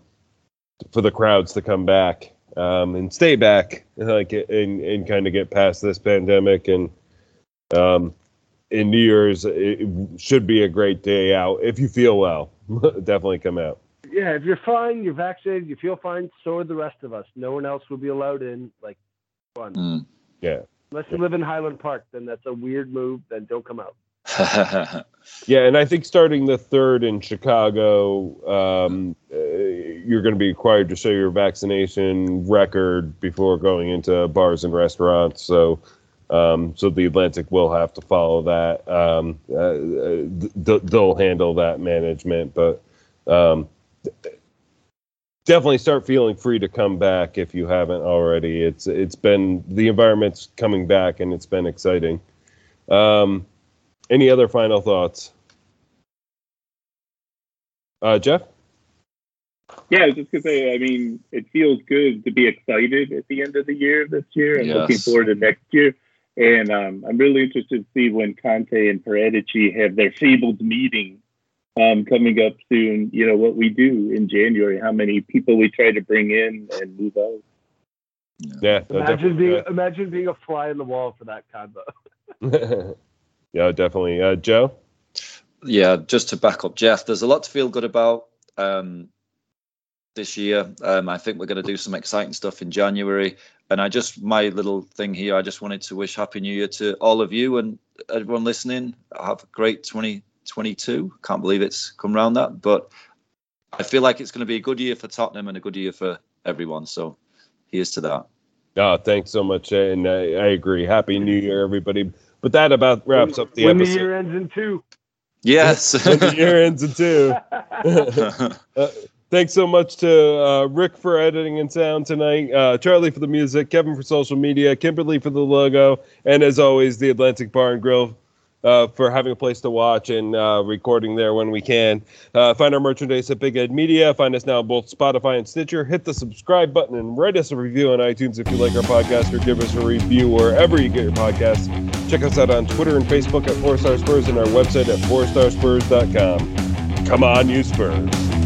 for the crowds to come back um, and stay back, like and, and kind of get past this pandemic. And um, in New Year's, it should be a great day out. If you feel well, definitely come out. Yeah, if you're fine, you're vaccinated, you feel fine, so are the rest of us. No one else will be allowed in. Like, fun. Mm. Yeah. Unless you live in Highland Park, then that's a weird move. Then don't come out. Yeah, and I think starting the third in Chicago, um, you're going to be required to show your vaccination record before going into bars and restaurants. So, um, so the Atlantic will have to follow that. Um, uh, th- they'll handle that management, but um, definitely start feeling free to come back if you haven't already. It's it's been the environment's coming back, and it's been exciting. Um, Any other final thoughts? Uh, Jeff? Yeah, I was just going to say, I mean, it feels good to be excited at the end of the year this year and yes. Looking forward to next year. And um, I'm really interested to see when Conte and Paratici have their fabled meeting um, coming up soon, you know, what we do in January, how many people we try to bring in and move out. Yeah, imagine, being, yeah. imagine being a fly in the wall for that combo. Yeah, definitely. Uh, Joe? Yeah, just to back up Jeff, there's a lot to feel good about um, this year. Um, I think we're going to do some exciting stuff in January. And I just, my little thing here, I just wanted to wish Happy New Year to all of you and everyone listening. Have a great twenty twenty-two. Can't believe it's come round that. But I feel like it's going to be a good year for Tottenham and a good year for everyone. So here's to that. Oh, thanks so much. And I, I agree. Happy New Year, everybody. But that about wraps up the when episode. When the year ends in two. Yes. When the year ends in two. uh, thanks so much to uh, Rick for editing and sound tonight, uh, Charlie for the music, Kevin for social media, Kimberly for the logo, and as always, the Atlantic Bar and Grill Uh, for having a place to watch and uh, recording there when we can. Uh, find our merchandise at Big Ed Media. Find us now on both Spotify and Stitcher. Hit the subscribe button and write us a review on iTunes if you like our podcast, or give us a review wherever you get your podcasts. Check us out on Twitter and Facebook at four star Spurs, and our website at four star spurs dot com. Come on, you Spurs.